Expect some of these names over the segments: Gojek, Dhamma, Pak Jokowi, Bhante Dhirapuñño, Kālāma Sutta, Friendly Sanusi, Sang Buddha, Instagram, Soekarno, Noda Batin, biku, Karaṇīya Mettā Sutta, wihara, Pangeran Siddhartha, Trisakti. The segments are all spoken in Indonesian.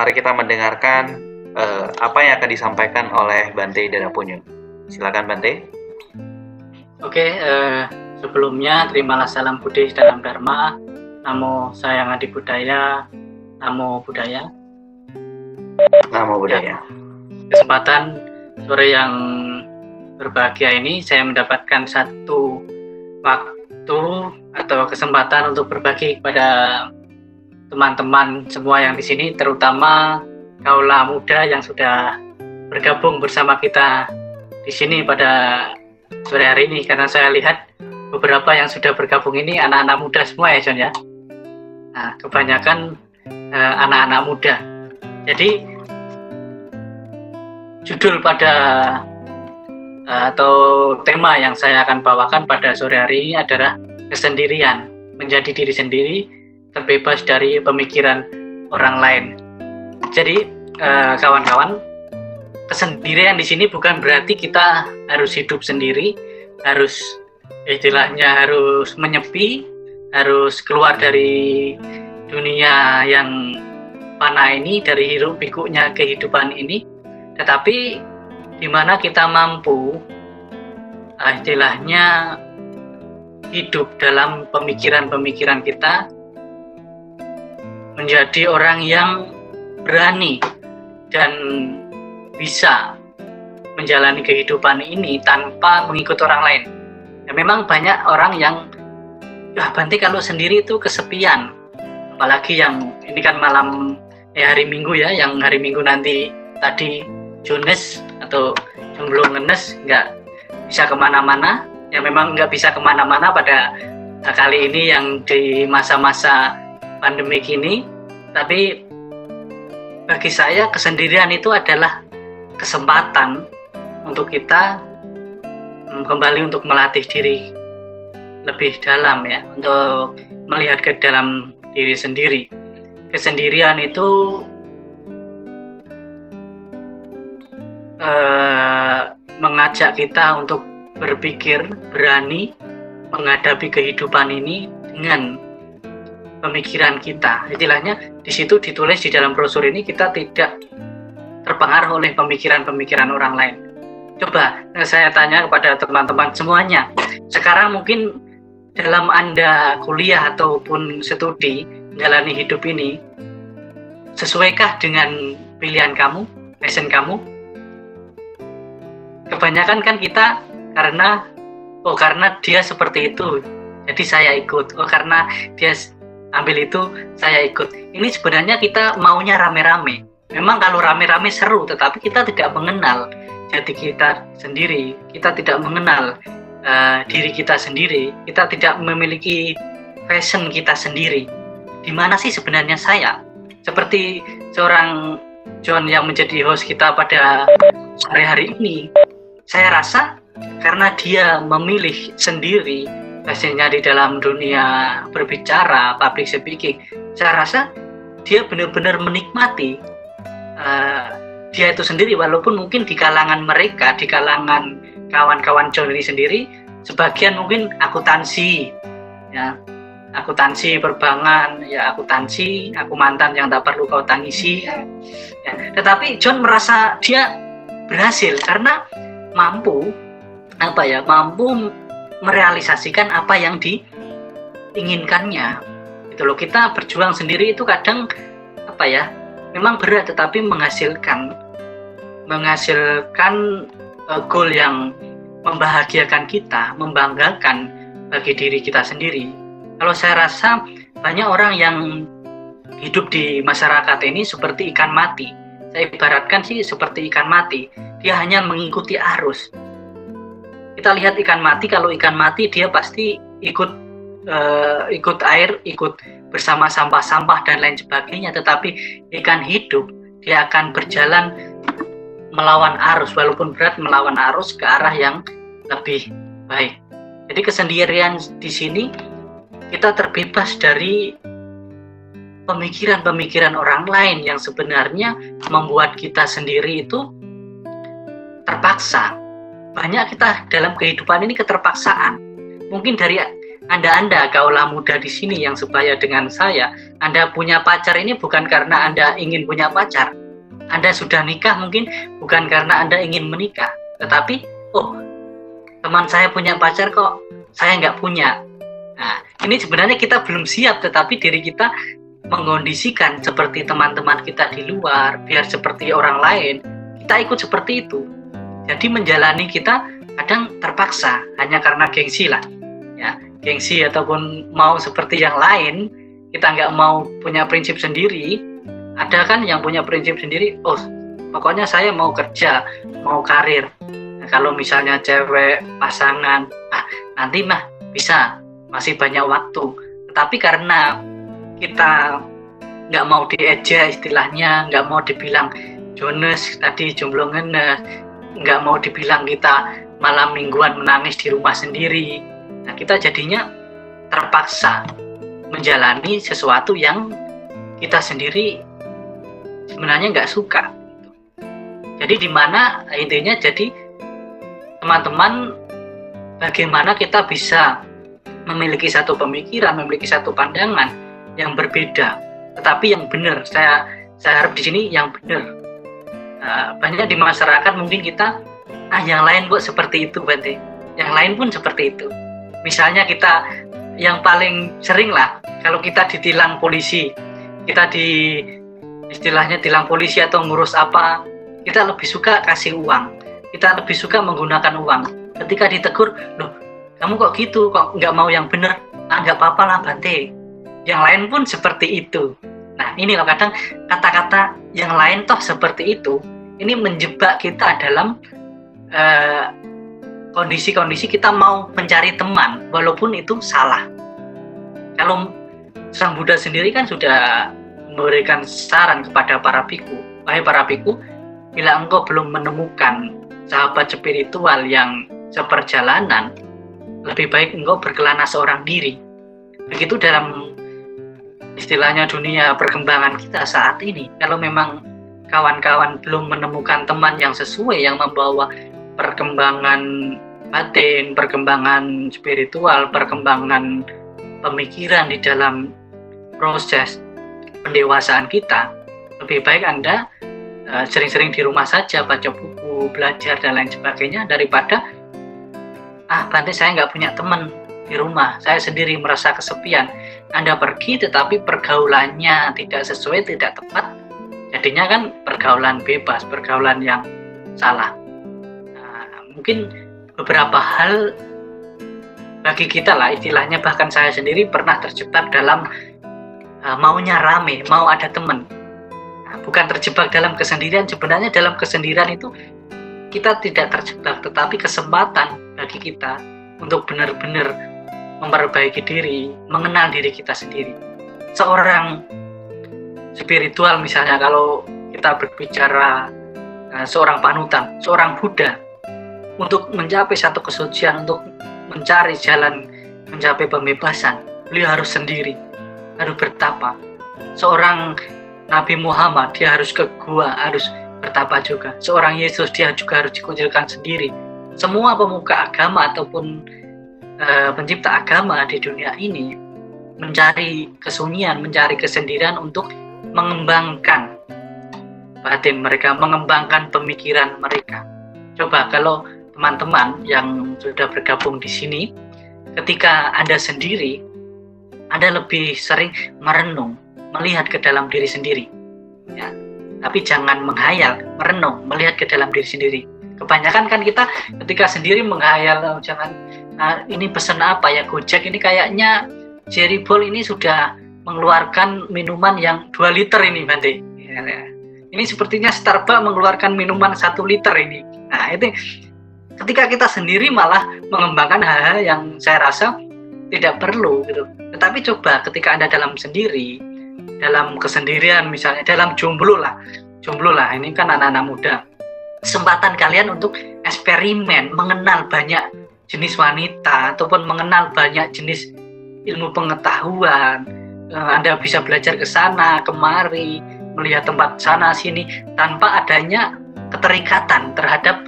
Mari kita mendengarkan apa yang akan disampaikan oleh Bhante Dhirapuñño. Silakan Bhante. Oke, sebelumnya terimalah salam Buddhis dalam Dharma. Namo Sayang Adi Budaya. Namo Buddhaya. Namo Buddhaya. Kesempatan sore yang berbahagia ini saya mendapatkan satu waktu atau kesempatan untuk berbagi kepada teman-teman semua yang di sini, terutama kaula muda yang sudah bergabung bersama kita di sini pada sore hari ini, karena saya lihat beberapa yang sudah bergabung ini anak-anak muda semua ya John ya. Nah, kebanyakan anak-anak muda. Jadi judul pada atau tema yang saya akan bawakan pada sore hari ini adalah kesendirian, menjadi diri sendiri, terbebas dari pemikiran orang lain. Jadi kawan-kawan, kesendirian di sini bukan berarti kita harus hidup sendiri, harus istilahnya harus menyepi, harus keluar dari dunia yang fana ini, dari hiruk pikuknya kehidupan ini, tetapi di mana kita mampu istilahnya hidup dalam pemikiran-pemikiran kita, menjadi orang yang berani dan bisa menjalani kehidupan ini tanpa mengikut orang lain. Ya, memang banyak orang yang Bhante kalau sendiri itu kesepian, apalagi yang ini kan malam hari Minggu ya, yang hari Minggu nanti tadi Junes atau jomblo ngenes nggak bisa kemana-mana. Ya memang nggak bisa kemana-mana pada kali ini yang di masa-masa pandemi ini. Tapi bagi saya kesendirian itu adalah kesempatan untuk kita kembali untuk melatih diri lebih dalam ya, untuk melihat ke dalam diri sendiri. Kesendirian itu mengajak kita untuk berpikir berani menghadapi kehidupan ini dengan pemikiran kita. Istilahnya di situ ditulis di dalam brosur ini, kita tidak terpengaruh oleh pemikiran-pemikiran orang lain. Coba saya tanya kepada teman-teman semuanya, sekarang mungkin dalam Anda kuliah ataupun studi menjalani hidup ini, sesuaikah dengan pilihan kamu, passion kamu? Kebanyakan kan kita karena dia seperti itu, jadi saya ikut. Oh, karena dia ambil itu, saya ikut. Ini sebenarnya kita maunya rame-rame. Memang kalau rame-rame seru, tetapi kita tidak mengenal jati kita sendiri. Kita tidak mengenal diri kita sendiri. Kita tidak memiliki passion kita sendiri. Di mana sih sebenarnya saya? Seperti seorang John yang menjadi host kita pada hari-hari ini, saya rasa karena dia memilih sendiri passionnya di dalam dunia berbicara, public speaking, saya rasa dia benar-benar menikmati dia itu sendiri, walaupun mungkin di kalangan mereka, di kalangan kawan-kawan John ini sendiri, sebagian mungkin akuntansi, ya. Akuntansi perbankan, ya akuntansi, aku mantan yang tak perlu kau tangisi. Ya. Tetapi John merasa dia berhasil karena mampu mampu merealisasikan apa yang diinginkannya. Itu loh, kita berjuang sendiri itu kadang memang berat, tetapi menghasilkan goal yang membahagiakan kita, membanggakan bagi diri kita sendiri. Kalau saya rasa banyak orang yang hidup di masyarakat ini seperti ikan mati. Saya ibaratkan sih seperti ikan mati. Dia hanya mengikuti arus. Kita lihat ikan mati, kalau ikan mati dia pasti ikut air, ikut bersama sampah-sampah dan lain sebagainya. Tetapi ikan hidup, dia akan berjalan melawan arus, walaupun berat, melawan arus ke arah yang lebih baik. Jadi kesendirian di sini, kita terbebas dari pemikiran-pemikiran orang lain yang sebenarnya membuat kita sendiri itu terpaksa. Banyak kita dalam kehidupan ini keterpaksaan. Mungkin dari Anda-anda, kaulah muda di sini yang sebaya dengan saya, Anda punya pacar ini bukan karena Anda ingin punya pacar. Anda sudah nikah mungkin bukan karena Anda ingin menikah. Tetapi, oh, teman saya punya pacar kok, saya nggak punya. Nah, ini sebenarnya kita belum siap, tetapi diri kita mengkondisikan seperti teman-teman kita di luar, biar seperti orang lain, kita ikut seperti itu. Jadi menjalani kita kadang terpaksa, hanya karena gengsi lah. Ya, gengsi ataupun mau seperti yang lain, kita nggak mau punya prinsip sendiri. Ada kan yang punya prinsip sendiri, oh pokoknya saya mau kerja, mau karir. Nah, kalau misalnya cewek, pasangan, nah, nanti mah bisa, masih banyak waktu. Tetapi karena kita nggak mau dieja istilahnya, nggak mau dibilang jones tadi, jomblo ngenes, nggak mau dibilang kita malam mingguan menangis di rumah sendiri. Nah, kita jadinya terpaksa menjalani sesuatu yang kita sendiri sebenarnya nggak suka. Jadi di mana intinya, jadi teman-teman, bagaimana kita bisa memiliki satu pemikiran, memiliki satu pandangan yang berbeda, tetapi yang benar. Saya harap di sini yang benar. Banyak di masyarakat mungkin kita, yang lain kok seperti itu, Bante. Yang lain pun seperti itu. Misalnya kita yang paling sering lah, kalau kita ditilang polisi, kita di istilahnya tilang polisi atau ngurus apa, kita lebih suka kasih uang, kita lebih suka menggunakan uang. Ketika ditegur, loh kamu kok gitu, kok nggak mau yang benar, nggak apa-apa lah Bante. Yang lain pun seperti itu. Nah ini loh, kadang kata-kata yang lain toh seperti itu, ini menjebak kita dalam kondisi-kondisi kita mau mencari teman, walaupun itu salah. Kalau Sang Buddha sendiri kan sudah memberikan saran kepada para biku, wahai para biku, bila engkau belum menemukan sahabat spiritual yang seperjalanan, lebih baik engkau berkelana seorang diri. Begitu dalam istilahnya dunia perkembangan kita saat ini. Kalau memang kawan-kawan belum menemukan teman yang sesuai, yang membawa perkembangan batin, perkembangan spiritual, perkembangan pemikiran di dalam proses pendewasaan kita, lebih baik Anda sering-sering di rumah saja, baca buku, belajar dan lain sebagainya, daripada Bante saya nggak punya teman di rumah, saya sendiri merasa kesepian. Anda pergi tetapi pergaulannya tidak sesuai, tidak tepat, jadinya kan pergaulan bebas, pergaulan yang salah. Mungkin beberapa hal bagi kita lah istilahnya, bahkan saya sendiri pernah terjebak dalam maunya rame, mau ada teman. Nah, bukan terjebak dalam kesendirian, sebenarnya dalam kesendirian itu kita tidak terjebak, tetapi kesempatan bagi kita untuk benar-benar memperbaiki diri, mengenal diri kita sendiri. Seorang spiritual misalnya, kalau kita berbicara seorang panutan, seorang Buddha, untuk mencapai satu kesucian, untuk mencari jalan mencapai pembebasan, beliau harus sendiri, harus bertapa. Seorang Nabi Muhammad, dia harus ke gua, harus bertapa juga. Seorang Yesus, dia juga harus dikucilkan sendiri. Semua pemuka agama ataupun pencipta agama di dunia ini mencari kesunyian, mencari kesendirian untuk mengembangkan batin mereka, mengembangkan pemikiran mereka. Coba kalau teman-teman yang sudah bergabung di sini, ketika Anda sendiri, Anda lebih sering merenung, melihat ke dalam diri sendiri. Ya, tapi jangan menghayal, merenung, melihat ke dalam diri sendiri. Kebanyakan kan kita ketika sendiri menghayal, jangan ini pesan apa ya, Gojek ini kayaknya Jerry Ball ini sudah mengeluarkan minuman yang 2 liter ini Bante. Ya, ini sepertinya Starbucks mengeluarkan minuman 1 liter ini. Nah, itu ketika kita sendiri malah mengembangkan hal-hal yang saya rasa tidak perlu gitu. Tetapi coba ketika Anda dalam sendiri, dalam kesendirian misalnya, dalam jomblo lah, ini kan anak-anak muda, kesempatan kalian untuk eksperimen, mengenal banyak jenis wanita, ataupun mengenal banyak jenis ilmu pengetahuan. Anda bisa belajar ke sana, kemari, melihat tempat sana, sini, tanpa adanya keterikatan terhadap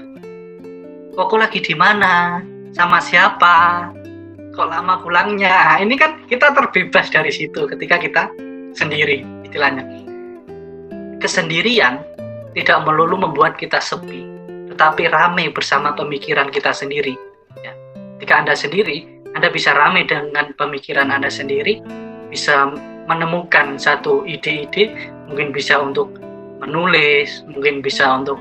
kok lagi di mana, sama siapa, kok lama pulangnya. Ini kan kita terbebas dari situ ketika kita sendiri, istilahnya. Kesendirian tidak melulu membuat kita sepi, tetapi ramai bersama pemikiran kita sendiri. Ya. Ketika Anda sendiri, Anda bisa ramai dengan pemikiran Anda sendiri, bisa menemukan satu ide-ide, mungkin bisa untuk menulis, mungkin bisa untuk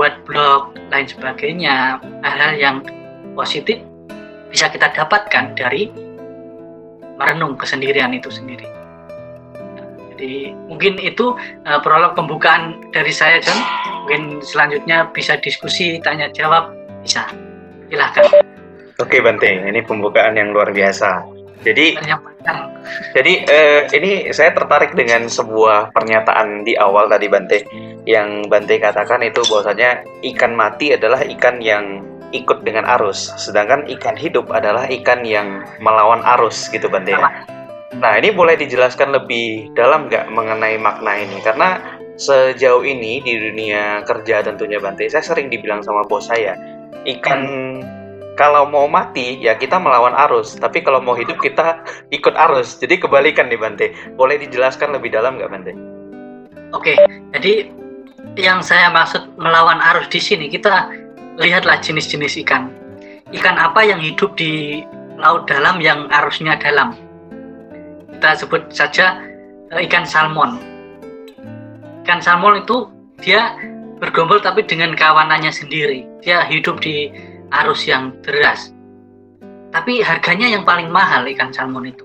buat blog, lain sebagainya. Hal-hal yang positif bisa kita dapatkan dari merenung kesendirian itu sendiri. Jadi mungkin itu prolog pembukaan dari saya, John. Mungkin selanjutnya bisa diskusi, tanya jawab, bisa. Silahkan. Oke Bhante, ini pembukaan yang luar biasa. Jadi ini saya tertarik dengan sebuah pernyataan di awal tadi Bhante, yang Bhante katakan itu bahwasanya ikan mati adalah ikan yang ikut dengan arus, sedangkan ikan hidup adalah ikan yang melawan arus gitu Bhante. Nah ini boleh dijelaskan lebih dalam nggak mengenai makna ini, karena sejauh ini di dunia kerja tentunya Bhante, saya sering dibilang sama bos saya, ikan kalau mau mati ya kita melawan arus, tapi kalau mau hidup kita ikut arus, jadi kebalikan nih Bhante. Boleh dijelaskan lebih dalam nggak Bhante? Oke, jadi yang saya maksud melawan arus di sini, kita lihatlah jenis-jenis ikan. Ikan apa yang hidup di laut dalam yang arusnya dalam? Kita sebut saja ikan salmon. Ikan salmon itu dia bergerombol tapi dengan kawanannya sendiri. Dia hidup di arus yang deras. Tapi harganya yang paling mahal ikan salmon itu.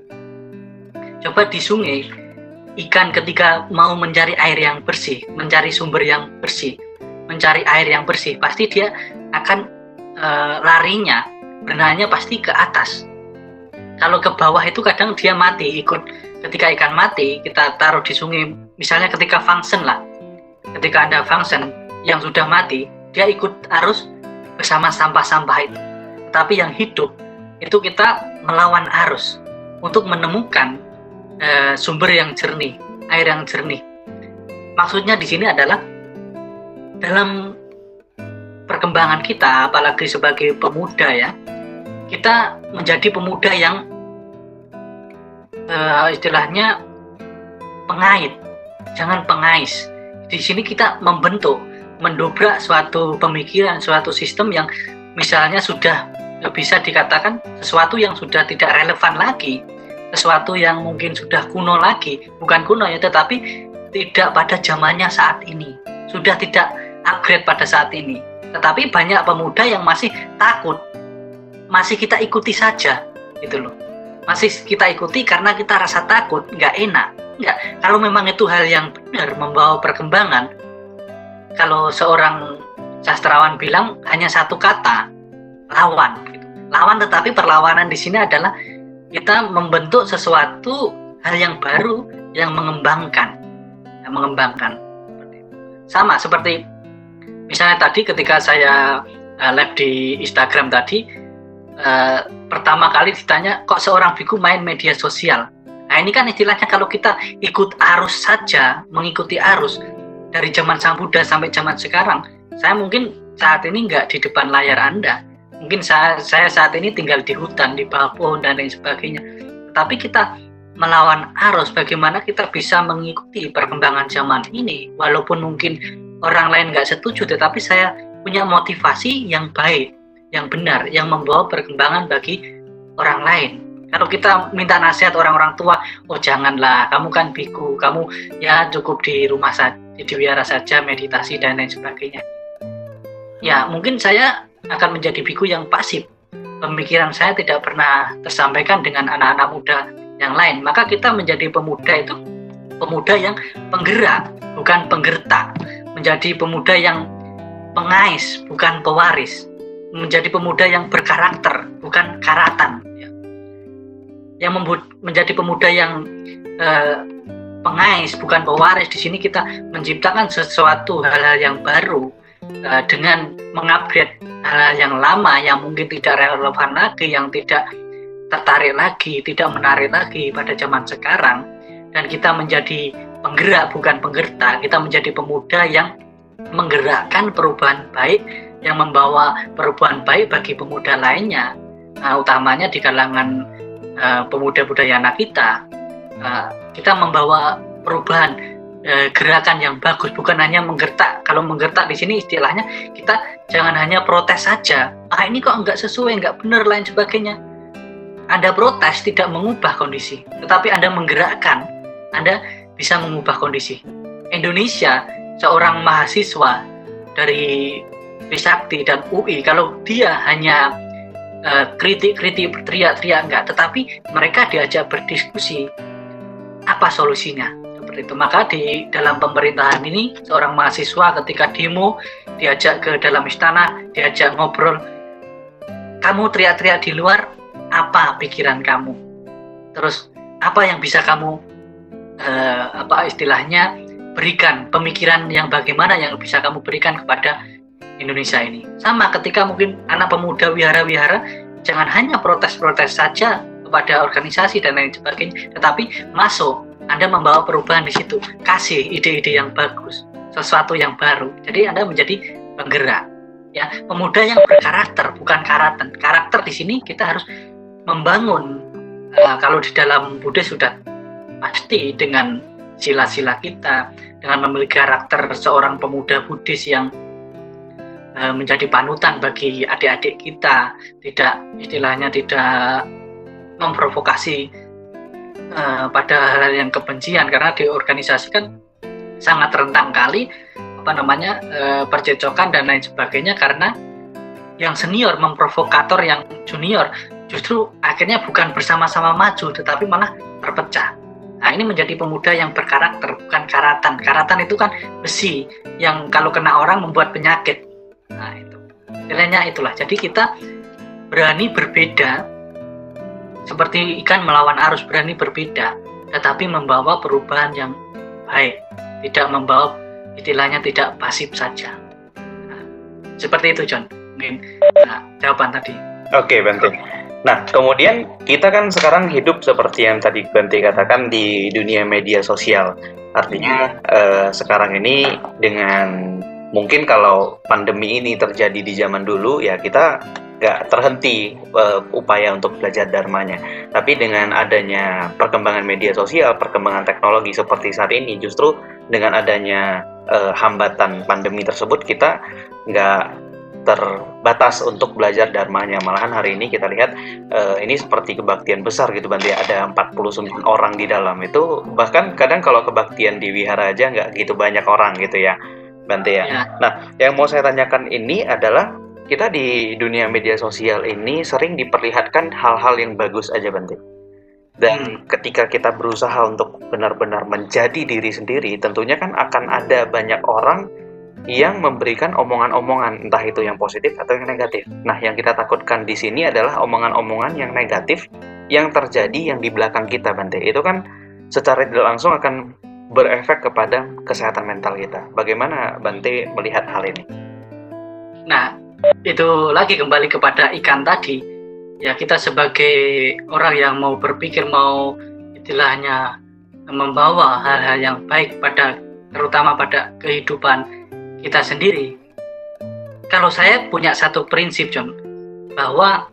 Coba di sungai, ikan ketika mau mencari air yang bersih, mencari sumber yang bersih, mencari air yang bersih, pasti dia akan larinya, berenangnya pasti ke atas. Kalau ke bawah itu kadang dia mati, ikut. Ketika ikan mati, kita taruh di sungai, misalnya ketika function lah. Ketika Anda function yang sudah mati, dia ikut arus bersama sampah-sampah itu. Tapi yang hidup, itu kita melawan arus untuk menemukan sumber yang jernih, air yang jernih. Maksudnya di sini adalah dalam perkembangan kita, apalagi sebagai pemuda ya, kita menjadi pemuda yang istilahnya pengait, jangan pengais. Di sini kita membentuk, mendobrak suatu pemikiran, suatu sistem yang misalnya sudah bisa dikatakan sesuatu yang sudah tidak relevan lagi, sesuatu yang mungkin sudah kuno lagi, bukan kuno ya, tetapi tidak pada zamannya saat ini, sudah tidak upgrade pada saat ini. Tetapi banyak pemuda yang masih takut, masih kita ikuti saja gitu loh, masih kita ikuti karena kita rasa takut, nggak enak. Nggak, kalau memang itu hal yang benar membawa perkembangan, kalau seorang sastrawan bilang hanya satu kata, lawan gitu. Lawan, tetapi perlawanan di sini adalah kita membentuk sesuatu hal yang baru yang mengembangkan, sama seperti misalnya tadi ketika saya live di Instagram tadi, pertama kali ditanya kok seorang biku main media sosial. Nah ini kan istilahnya kalau kita ikut arus saja, mengikuti arus dari zaman Sang Buddha sampai zaman sekarang. Saya mungkin saat ini nggak di depan layar Anda, mungkin saya saat ini tinggal di hutan, di bawah pohon dan lain sebagainya. Tetapi kita melawan arus, bagaimana kita bisa mengikuti perkembangan zaman ini, walaupun mungkin orang lain nggak setuju, tetapi saya punya motivasi yang baik, yang benar, yang membawa perkembangan bagi orang lain. Kalau kita minta nasihat orang-orang tua, oh janganlah, kamu kan biku, kamu ya cukup di rumah saja, di wihara saja, meditasi dan lain sebagainya. Ya mungkin saya akan menjadi biku yang pasif, pemikiran saya tidak pernah tersampaikan dengan anak-anak muda yang lain. Maka kita menjadi pemuda itu pemuda yang penggerak, bukan penggertak, menjadi pemuda yang pengais, bukan pewaris, menjadi pemuda yang berkarakter, bukan karatan, yang menjadi pemuda yang pengais, bukan pewaris. Di sini kita menciptakan sesuatu hal-hal yang baru dengan mengupgrade hal-hal yang lama yang mungkin tidak relevan lagi, yang tidak tertarik lagi, tidak menarik lagi pada zaman sekarang. Dan kita menjadi penggerak bukan penggerta, kita menjadi pemuda yang menggerakkan perubahan baik, yang membawa perubahan baik bagi pemuda lainnya. utamanya di kalangan pemuda-pemuda yana kita, kita membawa perubahan, gerakan yang bagus, bukan hanya menggertak. Kalau menggertak di sini istilahnya kita jangan hanya protes saja. Ah ini kok nggak sesuai, nggak benar, lain sebagainya. Anda protes tidak mengubah kondisi, tetapi Anda menggerakkan, Anda bisa mengubah kondisi. Indonesia, seorang mahasiswa dari Trisakti dan UI, kalau dia hanya kritik-kritik, teriak-teriak enggak, tetapi mereka diajak berdiskusi apa solusinya, seperti itu. Maka di dalam pemerintahan ini, seorang mahasiswa ketika demo diajak ke dalam istana, diajak ngobrol, kamu teriak-teriak di luar, apa pikiran kamu, terus apa yang bisa kamu apa istilahnya berikan, pemikiran yang bagaimana yang bisa kamu berikan kepada Indonesia ini. Sama ketika mungkin anak pemuda wihara-wihara, jangan hanya protes-protes saja kepada organisasi dan lain sebagainya, tetapi masuk, Anda membawa perubahan di situ, kasih ide-ide yang bagus, sesuatu yang baru, jadi Anda menjadi penggerak, ya, pemuda yang berkarakter, bukan karatan. Karakter di sini kita harus membangun, kalau di dalam Buddha sudah pasti dengan sila-sila kita, dengan memiliki karakter seorang pemuda Buddhis yang menjadi panutan bagi adik-adik kita, tidak istilahnya tidak memprovokasi pada hal yang kebencian, karena di organisasi kan sangat rentang kali percecokan dan lain sebagainya, karena yang senior memprovokator yang junior, justru akhirnya bukan bersama-sama maju, tetapi malah terpecah. Nah, ini menjadi pemuda yang berkarakter, bukan karatan. Karatan itu kan besi yang kalau kena orang membuat penyakit. Nah, itu. Nilainya itulah. Jadi kita berani berbeda, seperti ikan melawan arus, berani berbeda, tetapi membawa perubahan yang baik. Tidak membawa, istilahnya tidak pasif saja. Nah, seperti itu, John. Mungkin jawaban tadi. Oke, Bhante. Nah, kemudian kita kan sekarang hidup seperti yang tadi Bhante katakan di dunia media sosial. Artinya sekarang ini dengan mungkin kalau pandemi ini terjadi di zaman dulu, ya kita nggak terhenti upaya untuk belajar dharmanya. Tapi dengan adanya perkembangan media sosial, perkembangan teknologi seperti saat ini, justru dengan adanya hambatan pandemi tersebut kita nggak terbatas untuk belajar dharmanya. Malahan hari ini kita lihat ini seperti kebaktian besar gitu, Bhante, ada 49 orang di dalam itu. Bahkan kadang kalau kebaktian di wihara aja nggak gitu banyak orang gitu ya, Bhante ya. Nah, yang mau saya tanyakan ini adalah kita di dunia media sosial ini sering diperlihatkan hal-hal yang bagus aja, Bhante. Dan ketika kita berusaha untuk benar-benar menjadi diri sendiri, tentunya kan akan ada banyak orang yang memberikan omongan-omongan, entah itu yang positif atau yang negatif. Nah, yang kita takutkan di sini adalah omongan-omongan yang negatif yang terjadi yang di belakang kita, Bhante. Itu kan secara tidak langsung akan berefek kepada kesehatan mental kita. Bagaimana Bhante melihat hal ini? Nah, itu lagi kembali kepada ikan tadi. Ya, kita sebagai orang yang mau berpikir, mau istilahnya membawa hal-hal yang baik pada, terutama pada kehidupan kita sendiri. Kalau saya punya satu prinsip, John, bahwa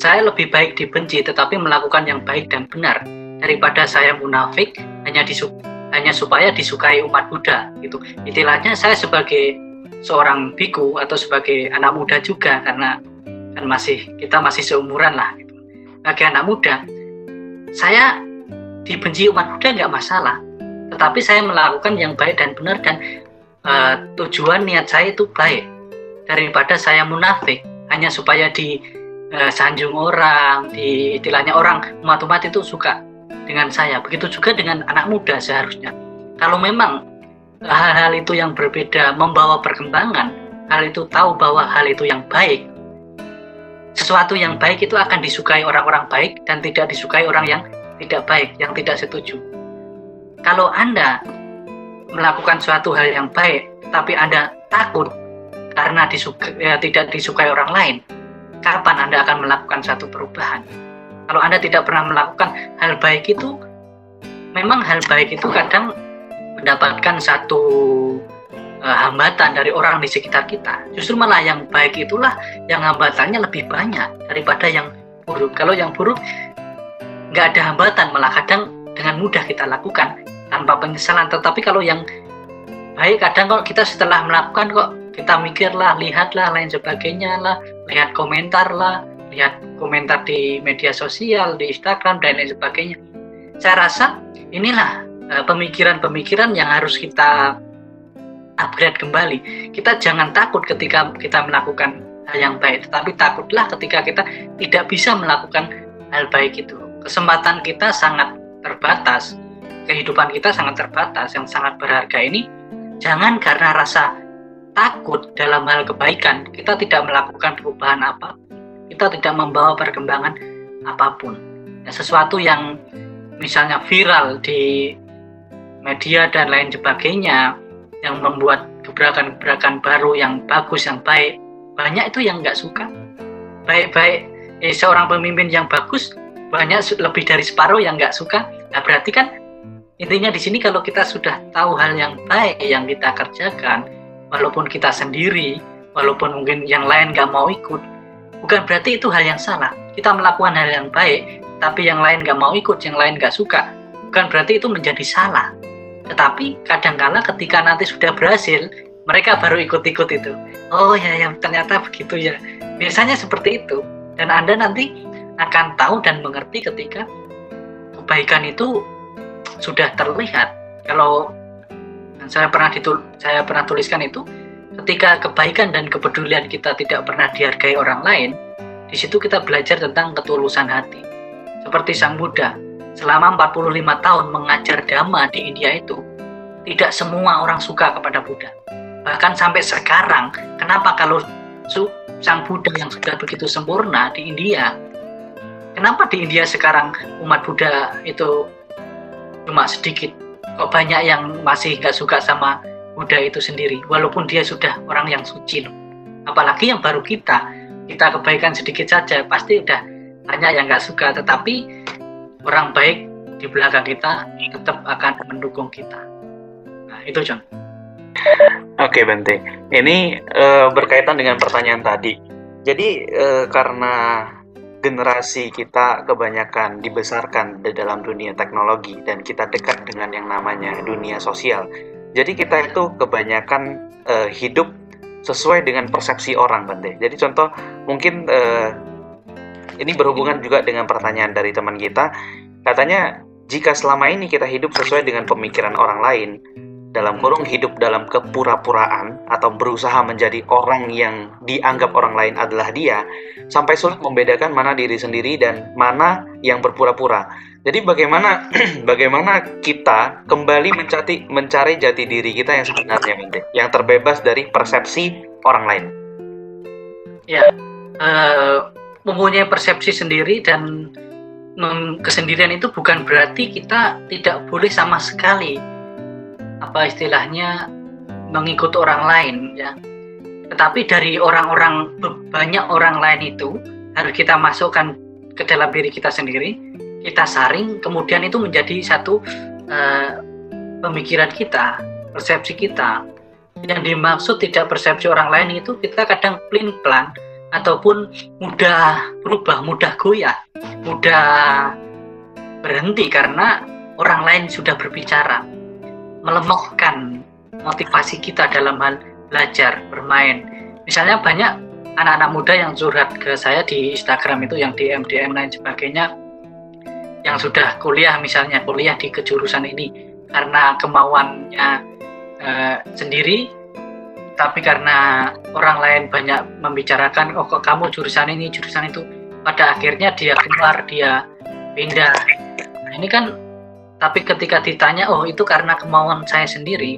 saya lebih baik dibenci tetapi melakukan yang baik dan benar daripada saya munafik hanya supaya disukai umat Buddha gitu. Istilahnya saya sebagai seorang biku atau sebagai anak muda juga, karena kan kita masih seumuran lah gitu. Bagi anak muda, saya dibenci umat Buddha nggak masalah. Tetapi saya melakukan yang baik dan benar, dan tujuan niat saya itu baik, daripada saya munafik hanya supaya disanjung orang, di istilahnya orang umat-umat itu suka dengan saya. Begitu juga dengan anak muda seharusnya. Kalau memang hal-hal itu yang berbeda membawa perkembangan, hal itu tahu bahwa hal itu yang baik, sesuatu yang baik itu akan disukai orang-orang baik dan tidak disukai orang yang tidak baik, yang tidak setuju. Kalau Anda melakukan suatu hal yang baik, tapi Anda takut karena tidak disukai orang lain, kapan Anda akan melakukan suatu perubahan? Kalau Anda tidak pernah melakukan hal baik itu, memang hal baik itu kadang mendapatkan satu hambatan dari orang di sekitar kita. Justru malah yang baik itulah yang hambatannya lebih banyak daripada yang buruk. Kalau yang buruk nggak ada hambatan, malah kadang dengan mudah kita lakukan tanpa penyesalan. Tetapi kalau yang baik kadang kok kita setelah melakukan kok kita mikirlah, lihatlah, lain sebagainya lah, lihat komentar di media sosial, di Instagram dan lain sebagainya. Saya rasa inilah pemikiran-pemikiran yang harus kita upgrade kembali. Kita jangan takut ketika kita melakukan hal yang baik, tetapi takutlah ketika kita tidak bisa melakukan hal baik itu. Kesempatan kita sangat terbatas, kehidupan kita sangat terbatas, yang sangat berharga ini. Jangan karena rasa takut dalam hal kebaikan, kita tidak melakukan perubahan apa, kita tidak membawa perkembangan apapun. Ya, sesuatu yang misalnya viral di media dan lain sebagainya, yang membuat gebrakan-gebrakan baru yang bagus, yang baik, banyak itu yang nggak suka. Baik-baik seorang pemimpin yang bagus, banyak lebih dari separuh yang nggak suka. Nah, berarti kan intinya di sini kalau kita sudah tahu hal yang baik yang kita kerjakan, walaupun kita sendiri, walaupun mungkin yang lain nggak mau ikut, bukan berarti itu hal yang salah. Kita melakukan hal yang baik, tapi yang lain nggak mau ikut, yang lain nggak suka, bukan berarti itu menjadi salah. Tetapi kadang-kala ketika nanti sudah berhasil, mereka baru ikut-ikut itu. Oh ya, yang ternyata begitu ya. Biasanya seperti itu. Dan Anda nanti akan tahu dan mengerti ketika kebaikan itu sudah terlihat. Kalau saya pernah tuliskan itu, ketika kebaikan dan kepedulian kita tidak pernah dihargai orang lain, di situ kita belajar tentang ketulusan hati. Seperti Sang Buddha, selama 45 tahun mengajar Dhamma di India itu, tidak semua orang suka kepada Buddha. Bahkan sampai sekarang, kenapa kalau Sang Buddha yang sudah begitu sempurna di India, kenapa di India sekarang umat Buddha itu cuma sedikit? Kok banyak yang masih nggak suka sama Buddha itu sendiri, walaupun dia sudah orang yang suci loh. Apalagi yang baru kita kebaikan sedikit saja, pasti udah banyak yang nggak suka, tetapi orang baik di belakang kita tetap akan mendukung kita. Nah, itu John. Oke, Bhante. Ini berkaitan dengan pertanyaan tadi. Jadi karena generasi kita kebanyakan dibesarkan di dalam dunia teknologi dan kita dekat dengan yang namanya dunia sosial, jadi kita itu kebanyakan hidup sesuai dengan persepsi orang, Bhante. Jadi contoh mungkin ini berhubungan juga dengan pertanyaan dari teman kita. Katanya, jika selama ini kita hidup sesuai dengan pemikiran orang lain, dalam kurung hidup dalam kepura-puraan, atau berusaha menjadi orang yang dianggap orang lain adalah dia, sampai sulit membedakan mana diri sendiri dan mana yang berpura-pura. Jadi bagaimana kita kembali mencari jati diri kita yang sebenarnya, yang terbebas dari persepsi orang lain? Ya, mempunyai persepsi sendiri dan kesendirian itu bukan berarti kita tidak boleh sama sekali apa istilahnya mengikut orang lain ya. Tetapi dari banyak orang lain itu harus kita masukkan ke dalam diri kita sendiri, kita saring, kemudian itu menjadi satu pemikiran kita, persepsi kita. Yang dimaksud tidak persepsi orang lain itu kita kadang pelin-pelan ataupun mudah berubah, mudah goyah, mudah berhenti karena orang lain sudah berbicara, melemahkan motivasi kita dalam hal belajar, bermain. Misalnya banyak anak-anak muda yang curhat ke saya di Instagram itu, yang DM lain sebagainya, yang sudah kuliah, misalnya kuliah di kejurusan ini karena kemauannya sendiri, tapi karena orang lain banyak membicarakan, oh kok kamu jurusan ini, jurusan itu, pada akhirnya dia keluar, dia pindah. Nah, ini kan, tapi ketika ditanya, oh itu karena kemauan saya sendiri.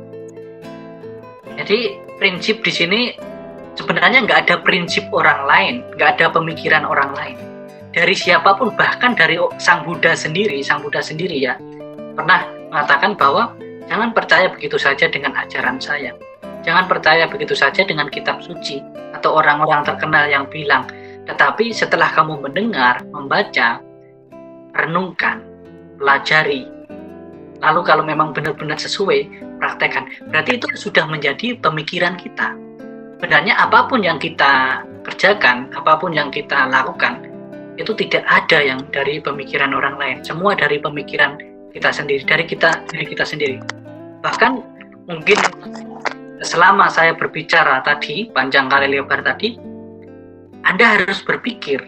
Jadi prinsip di sini sebenarnya nggak ada prinsip orang lain, nggak ada pemikiran orang lain. Dari siapapun, bahkan dari Sang Buddha sendiri ya, pernah mengatakan bahwa jangan percaya begitu saja dengan ajaran saya. Jangan percaya begitu saja dengan kitab suci atau orang-orang terkenal yang bilang. Tetapi setelah kamu mendengar, membaca, renungkan, pelajari, Lalu kalau memang benar-benar sesuai, praktekkan. Berarti itu sudah menjadi pemikiran kita. Sebenarnya apapun yang kita kerjakan, apapun yang kita lakukan, itu tidak ada yang dari pemikiran orang lain. Semua dari pemikiran kita sendiri, dari diri kita sendiri. Bahkan mungkin selama saya berbicara tadi, panjang kali lebar tadi, Anda harus berpikir.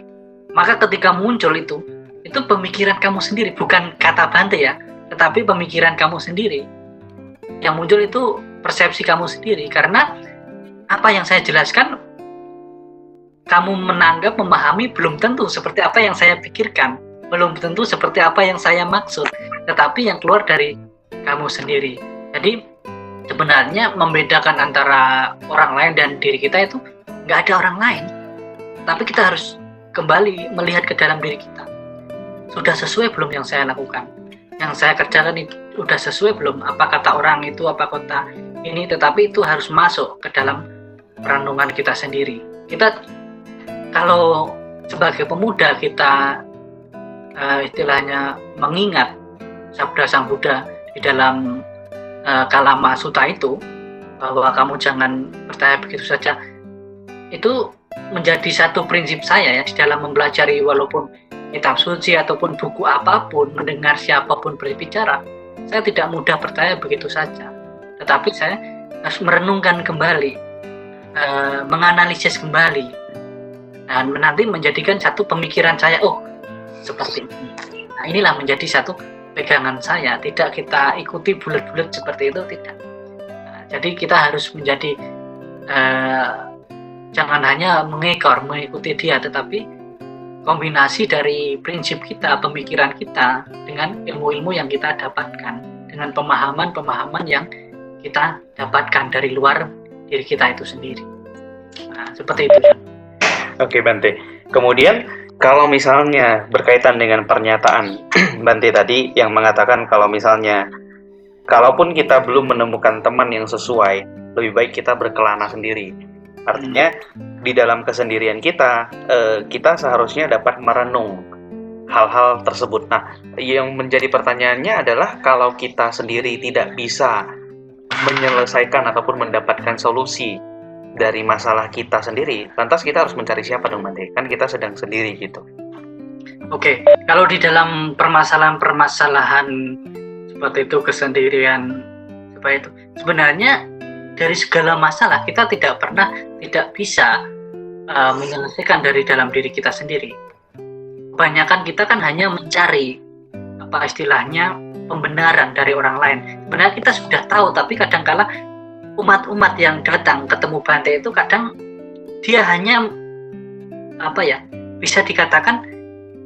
Maka ketika muncul itu pemikiran kamu sendiri, bukan kata Bhante ya, tetapi pemikiran kamu sendiri. Yang muncul itu persepsi kamu sendiri, karena apa yang saya jelaskan, kamu menanggap, memahami, belum tentu seperti apa yang saya pikirkan, belum tentu seperti apa yang saya maksud, tetapi yang keluar dari kamu sendiri. Jadi sebenarnya membedakan antara orang lain dan diri kita itu nggak ada orang lain, tapi kita harus kembali melihat ke dalam diri kita. Sudah sesuai belum yang saya lakukan? Yang saya kerjakan itu sudah sesuai belum? Apa kata orang itu, apa kata ini, tetapi itu harus masuk ke dalam renungan kita sendiri. Kita kalau sebagai pemuda kita istilahnya mengingat sabda Sang Buddha di dalam Kālāma Sutta itu, bahwa kamu jangan percaya begitu saja, itu menjadi satu prinsip saya ya di dalam mempelajari walaupun kitab suci ataupun buku apapun, mendengar siapapun berbicara. Saya tidak mudah percaya begitu saja. Tetapi saya harus merenungkan kembali, menganalisis kembali, dan nanti menjadikan satu pemikiran saya, oh seperti ini. Nah, inilah menjadi satu pegangan saya. Tidak kita ikuti bulat-bulat seperti itu, tidak. Nah, jadi kita harus menjadi jangan hanya mengekor, mengikuti dia, tetapi kombinasi dari prinsip kita, pemikiran kita dengan ilmu-ilmu yang kita dapatkan, dengan pemahaman-pemahaman yang kita dapatkan dari luar diri kita itu sendiri. Nah, seperti itu. Oke, Bhante. Kemudian kalau misalnya berkaitan dengan pernyataan Bhante tadi yang mengatakan kalau misalnya kalaupun kita belum menemukan teman yang sesuai, lebih baik kita berkelana sendiri. Artinya di dalam kesendirian kita, kita seharusnya dapat merenung hal-hal tersebut. Nah, yang menjadi pertanyaannya adalah kalau kita sendiri tidak bisa menyelesaikan ataupun mendapatkan solusi dari masalah kita sendiri, lantas kita harus mencari siapa dong, Bhante? Kan kita sedang sendiri gitu. Oke, kalau di dalam permasalahan-permasalahan seperti itu, kesendirian seperti itu, sebenarnya dari segala masalah kita tidak bisa menyelesaikan dari dalam diri kita sendiri. Kebanyakan kita kan hanya mencari apa istilahnya pembenaran dari orang lain. Sebenarnya kita sudah tahu, tapi kadangkala umat-umat yang datang ketemu Bhante itu kadang dia hanya bisa dikatakan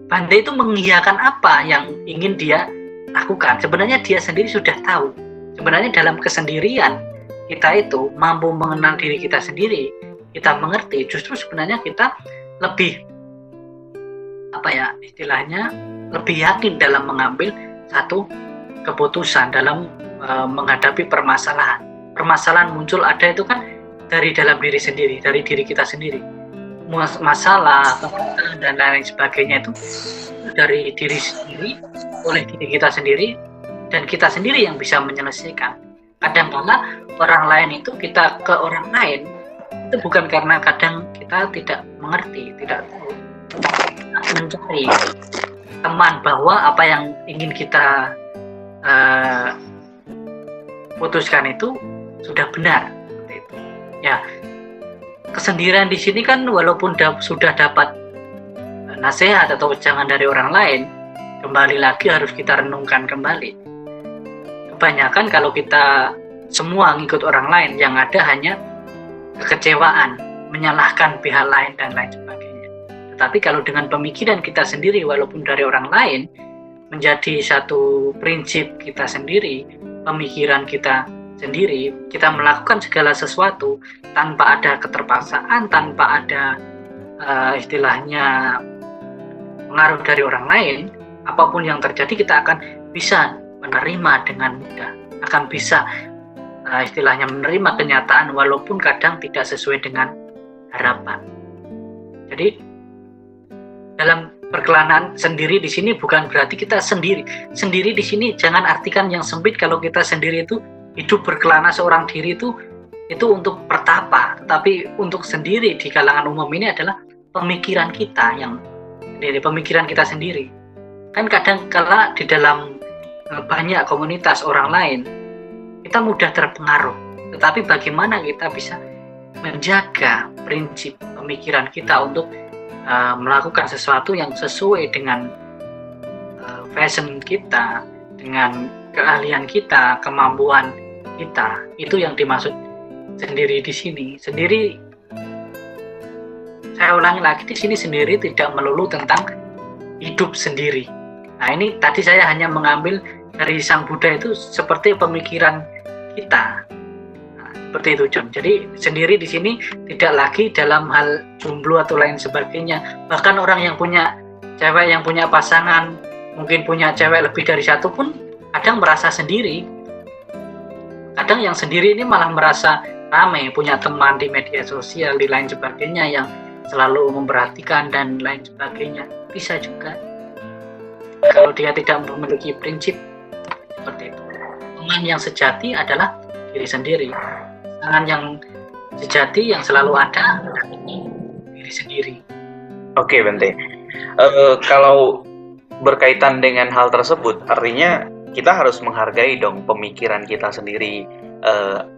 Bhante itu mengiyakan apa yang ingin dia lakukan. Sebenarnya dia sendiri sudah tahu. Sebenarnya dalam kesendirian kita itu mampu mengenal diri kita sendiri, kita mengerti. Justru sebenarnya kita lebih lebih yakin dalam mengambil satu keputusan dalam menghadapi permasalahan. Permasalahan muncul ada itu kan dari dalam diri sendiri, dari diri kita sendiri. Masalah dan lain sebagainya itu dari diri sendiri, oleh diri kita sendiri, dan kita sendiri yang bisa menyelesaikan. Kadang-kadang orang lain itu, kita ke orang lain itu bukan karena kadang kita tidak mengerti, tidak tahu, mencari teman bahwa apa yang ingin kita putuskan itu sudah benar. Ya, kesendirian di sini kan walaupun sudah dapat nasihat atau jangan dari orang lain, kembali lagi harus kita renungkan kembali. Kebanyakan kalau kita semua ngikut orang lain, yang ada hanya kekecewaan, menyalahkan pihak lain dan lain sebagainya. Tapi kalau dengan pemikiran kita sendiri, walaupun dari orang lain, menjadi satu prinsip kita sendiri, pemikiran kita sendiri, kita melakukan segala sesuatu tanpa ada keterpaksaan, tanpa ada istilahnya pengaruh dari orang lain, apapun yang terjadi kita akan bisa menerima dengan mudah, akan bisa istilahnya menerima kenyataan walaupun kadang tidak sesuai dengan harapan. Jadi dalam Berkelanaan sendiri di sini bukan berarti kita sendiri. Sendiri di sini jangan artikan yang sempit kalau kita sendiri itu hidup berkelana seorang diri itu untuk pertapa. Tetapi untuk sendiri di kalangan umum ini adalah pemikiran kita yang dari pemikiran kita sendiri. Kan kadang-kala di dalam banyak komunitas orang lain kita mudah terpengaruh. Tetapi bagaimana kita bisa menjaga prinsip pemikiran kita untuk melakukan sesuatu yang sesuai dengan fashion kita, dengan keahlian kita, kemampuan kita. Itu yang dimaksud sendiri di sini. Sendiri, saya ulangi lagi, di sini sendiri tidak melulu tentang hidup sendiri. Nah, ini tadi saya hanya mengambil dari Sang Buddha itu seperti pemikiran kita. Seperti itu, John. Jadi sendiri di sini tidak lagi dalam hal jomblo atau lain sebagainya. Bahkan orang yang punya cewek, yang punya pasangan, mungkin punya cewek lebih dari satu pun kadang merasa sendiri. Kadang yang sendiri ini malah merasa ramai, punya teman di media sosial, di lain sebagainya yang selalu memperhatikan dan lain sebagainya. Bisa juga kalau dia tidak memiliki prinsip seperti itu. Teman yang sejati adalah diri sendiri. Tangan yang sejati yang selalu ada diri sendiri. Oke, Bhante. Kalau berkaitan dengan hal tersebut, artinya kita harus menghargai dong pemikiran kita sendiri,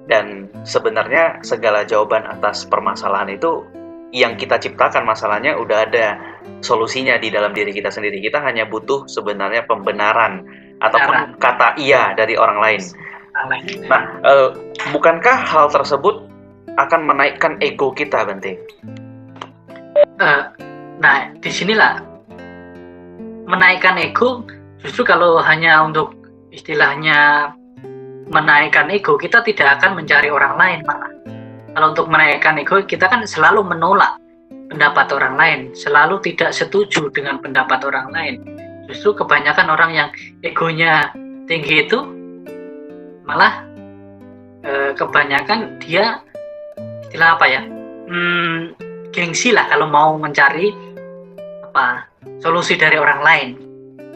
dan sebenarnya segala jawaban atas permasalahan itu yang kita ciptakan, masalahnya udah ada solusinya di dalam diri kita sendiri. Kita hanya butuh sebenarnya pembenaran ataupun kata iya dari orang lain. Nah, bukankah hal tersebut akan menaikkan ego kita, Bhante? Nah, disinilah menaikkan ego. Justru kalau hanya untuk istilahnya menaikkan ego, kita tidak akan mencari orang lain, malah. Kalau untuk menaikkan ego, kita kan selalu menolak pendapat orang lain, selalu tidak setuju dengan pendapat orang lain. Justru kebanyakan orang yang egonya tinggi itu malah kebanyakan dia istilah apa ya, gengsi lah kalau mau mencari solusi dari orang lain.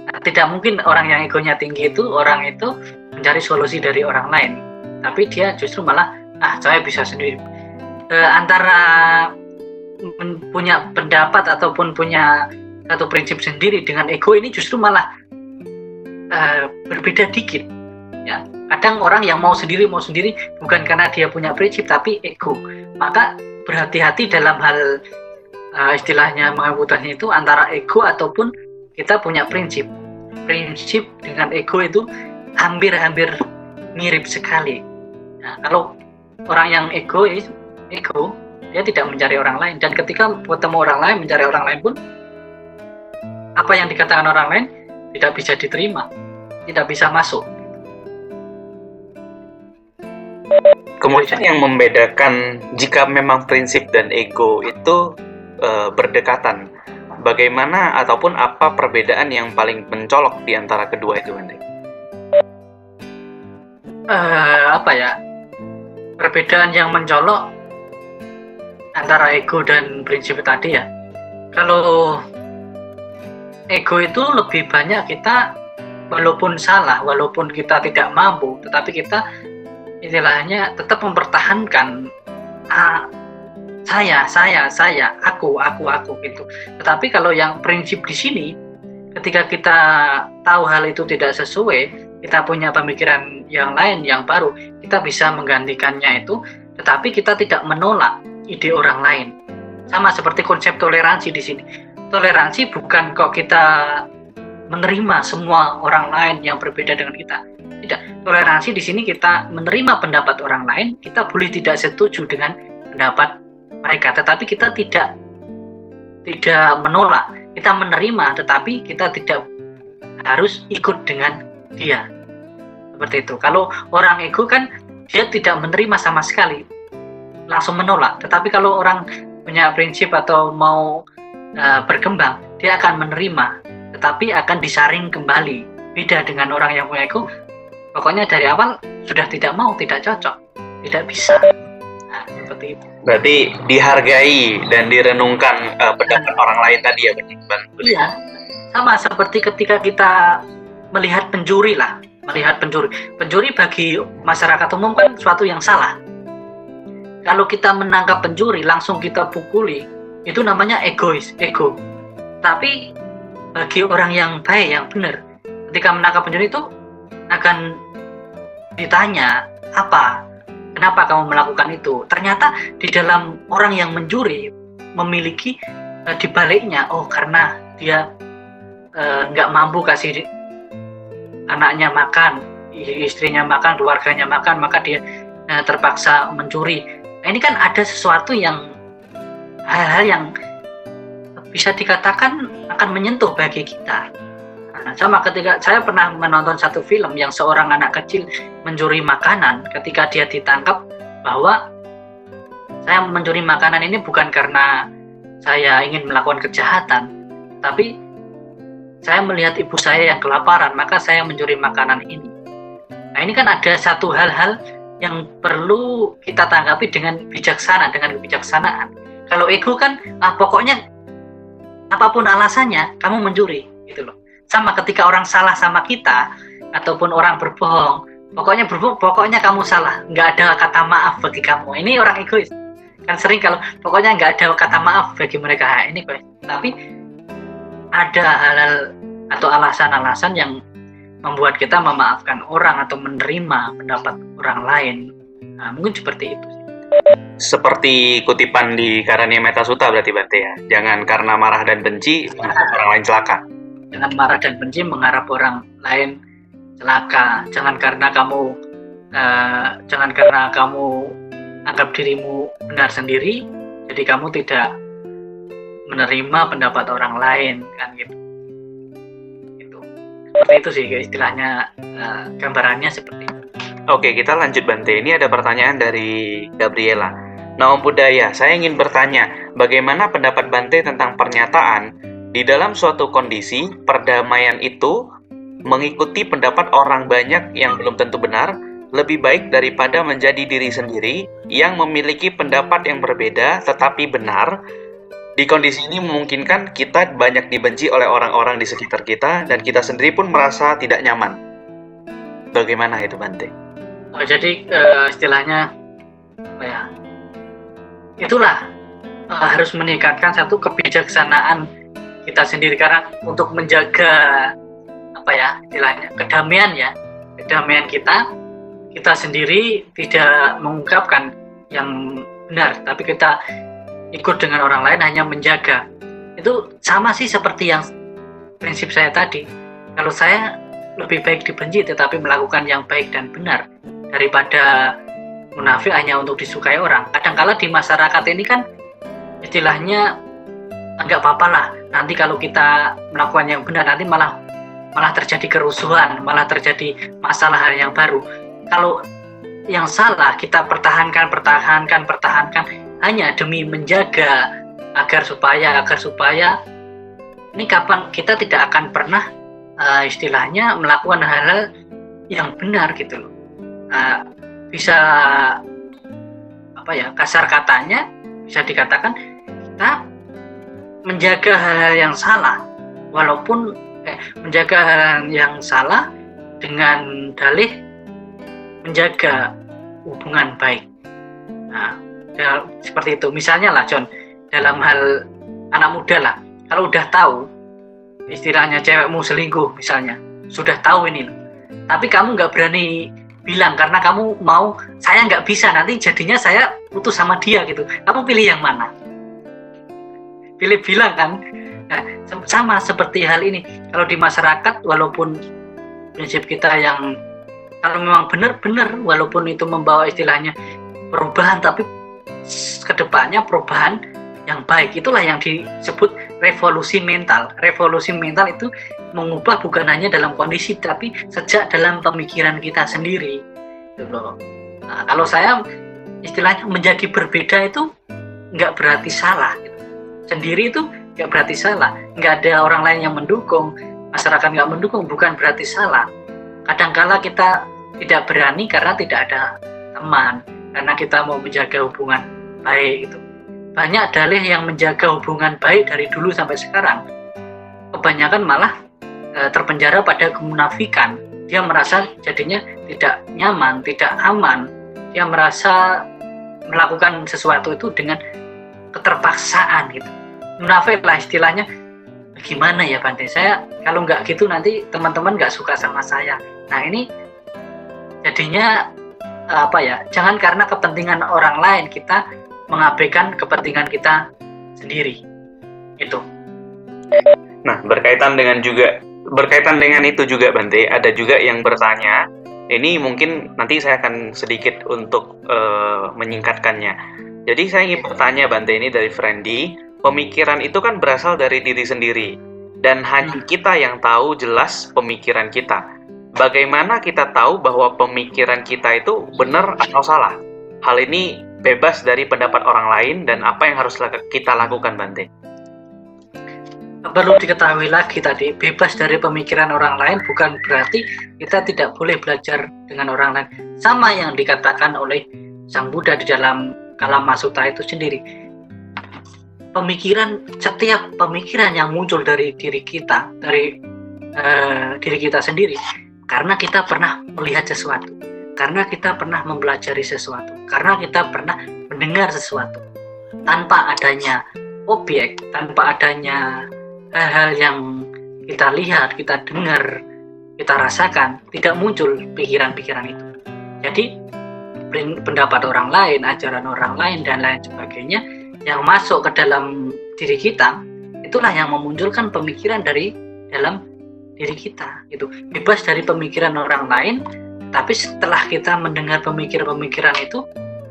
Nah, tidak mungkin orang yang egonya tinggi itu orang itu mencari solusi dari orang lain, tapi dia justru malah saya bisa sendiri. Antara punya pendapat ataupun punya satu prinsip sendiri dengan ego ini justru malah berbeda dikit ya. Kadang orang yang mau sendiri bukan karena dia punya prinsip tapi ego. Maka berhati-hati dalam hal istilahnya mengabutannya itu antara ego ataupun kita punya prinsip. Prinsip dengan ego itu hampir-hampir mirip sekali. Nah, kalau orang yang ego dia tidak mencari orang lain, dan ketika ketemu orang lain, mencari orang lain pun apa yang dikatakan orang lain tidak bisa diterima, tidak bisa masuk. Kemudian yang membedakan jika memang prinsip dan ego itu berdekatan, bagaimana ataupun apa perbedaan yang paling mencolok di antara kedua itu, Bhante? Perbedaan yang mencolok antara ego dan prinsip tadi ya. Kalau ego itu lebih banyak kita walaupun salah, walaupun kita tidak mampu, tetapi kita istilahnya tetap mempertahankan saya, aku gitu. Tetapi kalau yang prinsip di sini, ketika kita tahu hal itu tidak sesuai, kita punya pemikiran yang lain yang baru, kita bisa menggantikannya itu, tetapi kita tidak menolak ide orang lain. Sama seperti konsep toleransi di sini. Toleransi bukan kok kita menerima semua orang lain yang berbeda dengan kita. Tidak. Toleransi di sini kita menerima pendapat orang lain, kita boleh tidak setuju dengan pendapat mereka, tetapi kita tidak menolak. Kita menerima, tetapi kita tidak harus ikut dengan dia. Seperti itu. Kalau orang ego kan dia tidak menerima sama sekali, langsung menolak. Tetapi kalau orang punya prinsip atau mau berkembang, dia akan menerima, tetapi akan disaring kembali. Beda dengan orang yang punya ego. Pokoknya dari awal sudah tidak mau, tidak cocok, tidak bisa. Nah, seperti itu. Berarti dihargai dan direnungkan pendapat orang lain tadi ya, Bhante. Iya, Sama seperti ketika kita melihat pencuri lah, melihat pencuri. Pencuri bagi masyarakat umum kan suatu yang salah. Kalau kita menangkap pencuri, langsung kita pukuli, itu namanya egois, ego. Tapi bagi orang yang baik, yang benar, ketika menangkap pencuri itu akan ditanya, apa? Kenapa kamu melakukan itu? Ternyata di dalam orang yang mencuri memiliki dibaliknya, oh karena dia nggak mampu kasih anaknya makan, istrinya makan, keluarganya makan, maka dia terpaksa mencuri. Nah, ini kan ada sesuatu yang hal-hal yang bisa dikatakan akan menyentuh bagi kita. Nah, sama ketika saya pernah menonton satu film yang seorang anak kecil mencuri makanan, ketika dia ditangkap bahwa saya mencuri makanan ini bukan karena saya ingin melakukan kejahatan, tapi saya melihat ibu saya yang kelaparan, maka saya mencuri makanan ini. Nah, ini kan ada satu hal-hal yang perlu kita tanggapi dengan bijaksana, dengan kebijaksanaan. Kalau ego kan pokoknya apapun alasannya kamu mencuri gitu loh. Sama ketika orang salah sama kita ataupun orang berbohong, pokoknya kamu salah, nggak ada kata maaf bagi kamu. Ini orang egois kan, sering kalau pokoknya nggak ada kata maaf bagi mereka, ini egois. Tapi ada hal-hal atau alasan-alasan yang membuat kita memaafkan orang atau menerima pendapat orang lain. Nah, mungkin seperti itu. Seperti kutipan di Karaṇīya Mettā Sutta berarti Bhante ya, jangan karena marah dan benci mengharap orang lain celaka. Jangan marah dan benci mengharap orang lain celaka. Jangan karena kamu anggap dirimu benar sendiri, jadi kamu tidak menerima pendapat orang lain kan gitu. Itu seperti itu sih istilahnya, gambarannya seperti itu. Oke, kita lanjut Bhante. Ini ada pertanyaan dari Gabriela. Naom Budaya, saya ingin bertanya, bagaimana pendapat Bhante tentang pernyataan di dalam suatu kondisi, perdamaian itu mengikuti pendapat orang banyak yang belum tentu benar, lebih baik daripada menjadi diri sendiri yang memiliki pendapat yang berbeda tetapi benar. Di kondisi ini memungkinkan kita banyak dibenci oleh orang-orang di sekitar kita dan kita sendiri pun merasa tidak nyaman. Bagaimana itu Bhante? Oh, jadi istilahnya apa ya? Itulah harus meningkatkan satu kebijaksanaan kita sendiri, karena untuk menjaga kedamaian kita sendiri tidak mengungkapkan yang benar, tapi kita ikut dengan orang lain hanya menjaga. Itu sama sih seperti yang prinsip saya tadi. Kalau saya lebih baik dibenci tetapi melakukan yang baik dan benar daripada munafik hanya untuk disukai orang. Kadangkala di masyarakat ini kan istilahnya nggak apa-apa lah, nanti kalau kita melakukan yang benar nanti malah terjadi kerusuhan, malah terjadi masalah hal yang baru. Kalau yang salah kita pertahankan hanya demi menjaga agar supaya ini kapan kita tidak akan pernah istilahnya melakukan hal-hal yang benar gitu loh. Bisa kasar katanya bisa dikatakan kita menjaga hal-hal yang salah, walaupun menjaga hal-hal yang salah dengan dalih menjaga hubungan baik. Nah, seperti itu. Misalnya lah John, dalam hal anak muda lah, kalau udah tahu istilahnya cewekmu selingkuh misalnya, sudah tahu ini, tapi kamu nggak berani bilang karena kamu mau, saya nggak bisa, nanti jadinya saya putus sama dia gitu. Kamu pilih yang mana? Pilih bilang kan. Nah, sama seperti hal ini kalau di masyarakat, walaupun prinsip kita yang kalau memang benar-benar, walaupun itu membawa istilahnya perubahan, tapi kedepannya perubahan yang baik. Itulah yang disebut revolusi mental. Revolusi mental itu mengubah bukan hanya dalam kondisi tapi sejak dalam pemikiran kita sendiri gitu loh. Nah, kalau saya istilahnya menjadi berbeda itu nggak berarti salah gitu. Sendiri itu nggak berarti salah, nggak ada orang lain yang mendukung, masyarakat nggak mendukung, bukan berarti salah. Kadangkala kita tidak berani karena tidak ada teman, karena kita mau menjaga hubungan baik gitu. Banyak dalih yang menjaga hubungan baik dari dulu sampai sekarang. kebanyakan malah terpenjara pada kemunafikan. Dia merasa jadinya tidak nyaman, tidak aman. Dia merasa melakukan sesuatu itu dengan keterpaksaan gitu. Munafik lah istilahnya. Gimana ya Bhante, saya kalau nggak gitu nanti teman-teman nggak suka sama saya. Nah ini jadinya apa ya, jangan karena kepentingan orang lain kita mengabaikan kepentingan kita sendiri itu. Nah berkaitan dengan itu juga Bhante, ada juga yang bertanya, ini mungkin nanti saya akan sedikit untuk menyingkatkannya. Jadi saya ingin bertanya Bhante ini dari Friendly, pemikiran itu kan berasal dari diri sendiri, dan hanya kita yang tahu jelas pemikiran kita. Bagaimana kita tahu bahwa pemikiran kita itu benar atau salah? Hal ini bebas dari pendapat orang lain, dan apa yang harus kita lakukan, Bhante? Perlu diketahui lagi tadi, bebas dari pemikiran orang lain bukan berarti kita tidak boleh belajar dengan orang lain. Sama yang dikatakan oleh Sang Buddha di dalam Kālāma Sutta itu sendiri. Setiap pemikiran yang muncul dari diri kita, sendiri, karena kita pernah melihat sesuatu, karena kita pernah mempelajari sesuatu, karena kita pernah mendengar sesuatu. Tanpa adanya objek, tanpa adanya hal-hal yang kita lihat, kita dengar, kita rasakan, tidak muncul pikiran-pikiran itu. Jadi pendapat orang lain, ajaran orang lain, dan lain sebagainya yang masuk ke dalam diri kita, itulah yang memunculkan pemikiran dari dalam diri kita gitu. Bebas dari pemikiran orang lain, tapi setelah kita mendengar pemikiran-pemikiran itu,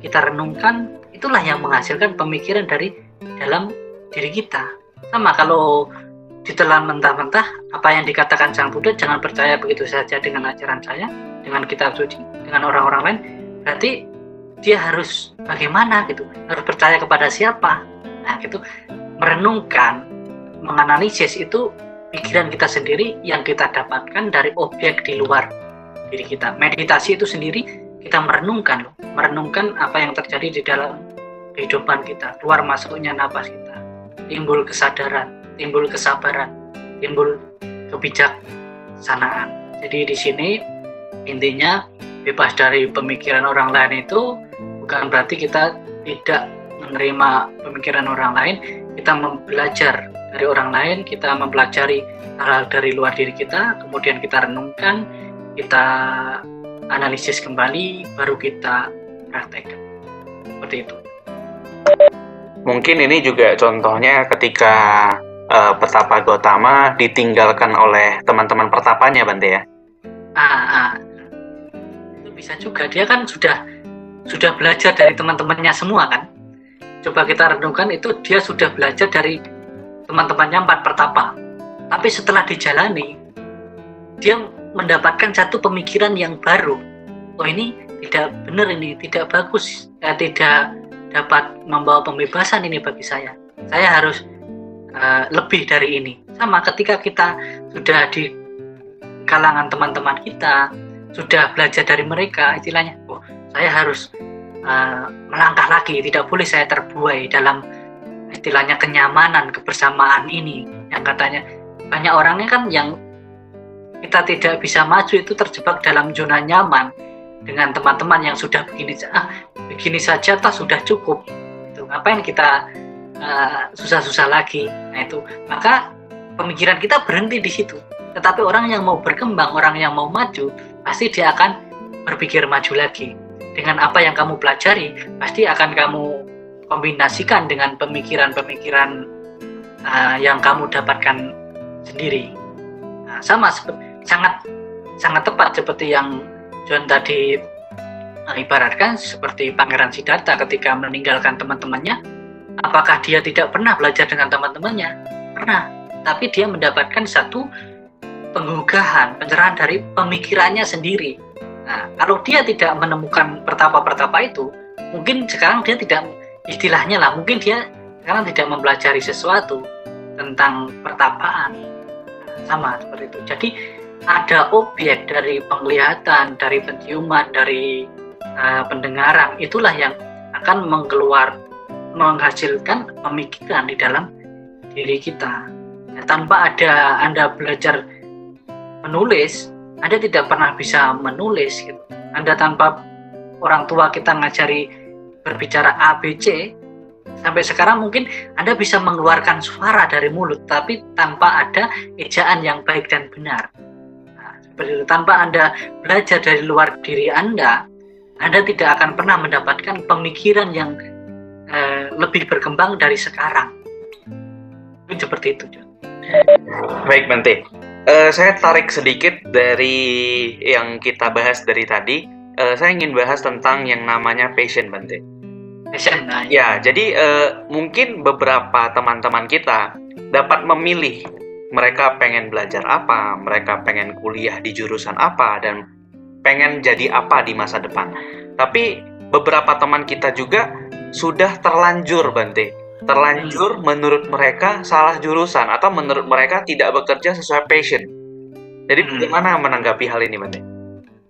kita renungkan, itulah yang menghasilkan pemikiran dari dalam diri kita. Sama kalau ditelan mentah-mentah apa yang dikatakan Sang Buddha, jangan percaya begitu saja dengan ajaran saya, dengan kitab suci, dengan orang-orang lain, berarti dia harus bagaimana gitu, harus percaya kepada siapa. Nah gitu, merenungkan, menganalisis itu pikiran kita sendiri yang kita dapatkan dari objek di luar diri kita. Meditasi itu sendiri kita merenungkan apa yang terjadi di dalam kehidupan kita, keluar masuknya napas kita, timbul kesadaran, timbul kesabaran, timbul kebijaksanaan. Jadi di sini intinya bebas dari pemikiran orang lain itu bukan berarti kita tidak menerima pemikiran orang lain. Kita belajar dari orang lain, kita mempelajari hal-hal dari luar diri kita, kemudian kita renungkan, kita analisis kembali, baru kita praktekkan. Seperti itu. Mungkin ini juga contohnya ketika Pertapa Gautama ditinggalkan oleh teman-teman pertapanya, Bhante ya? Bisa juga, dia kan sudah belajar dari teman-temannya semua kan. Coba kita renungkan, itu dia sudah belajar dari teman-temannya 4 pertapa. Tapi setelah dijalani, dia mendapatkan satu pemikiran yang baru. Oh ini tidak benar, ini tidak bagus, tidak dapat membawa pembebasan ini bagi saya. Saya harus lebih dari ini. Sama ketika kita sudah di kalangan teman-teman kita, sudah belajar dari mereka, istilahnya, oh saya harus melangkah lagi, tidak boleh saya terbuai dalam istilahnya kenyamanan, kebersamaan ini. Yang katanya banyak orangnya kan yang kita tidak bisa maju itu terjebak dalam zona nyaman dengan teman-teman yang sudah begini saja toh sudah cukup. Itu ngapain kita susah-susah lagi? Nah itu, maka pemikiran kita berhenti di situ. Tetapi orang yang mau berkembang, orang yang mau maju, pasti dia akan berpikir maju lagi. Dengan apa yang kamu pelajari, pasti akan kamu kombinasikan dengan pemikiran-pemikiran yang kamu dapatkan sendiri. Nah, sangat tepat seperti yang John tadi ibaratkan, seperti Pangeran Siddhartha ketika meninggalkan teman-temannya. Apakah dia tidak pernah belajar dengan teman-temannya? Pernah. Tapi dia mendapatkan satu pengunggahan, pencerahan dari pemikirannya sendiri. Nah, kalau dia tidak menemukan pertapa-pertapa itu, mungkin sekarang dia tidak, istilahnya lah, mungkin dia sekarang tidak mempelajari sesuatu tentang pertapaan. Nah, sama seperti itu. Jadi ada objek dari penglihatan, dari penciuman, dari pendengaran, itulah yang akan menghasilkan pemikiran di dalam diri kita. Tanpa ada Anda belajar menulis, Anda tidak pernah bisa menulis gitu. Anda tanpa orang tua kita ngajari berbicara ABC, sampai sekarang mungkin Anda bisa mengeluarkan suara dari mulut, tapi tanpa ada ejaan yang baik dan benar. Nah, tanpa Anda belajar dari luar diri Anda tidak akan pernah mendapatkan pemikiran yang lebih berkembang dari sekarang. Seperti itu. Baik, Bhante. Saya tarik sedikit dari yang kita bahas dari tadi. Saya ingin bahas tentang yang namanya passion, Bhante. Passion. Ya, jadi mungkin beberapa teman-teman kita dapat memilih mereka pengen belajar apa, mereka pengen kuliah di jurusan apa, dan pengen jadi apa di masa depan. Tapi beberapa teman kita juga sudah terlanjur, Bhante. Terlanjur menurut mereka salah jurusan atau menurut mereka tidak bekerja sesuai passion. Jadi bagaimana menanggapi hal ini, Bhante?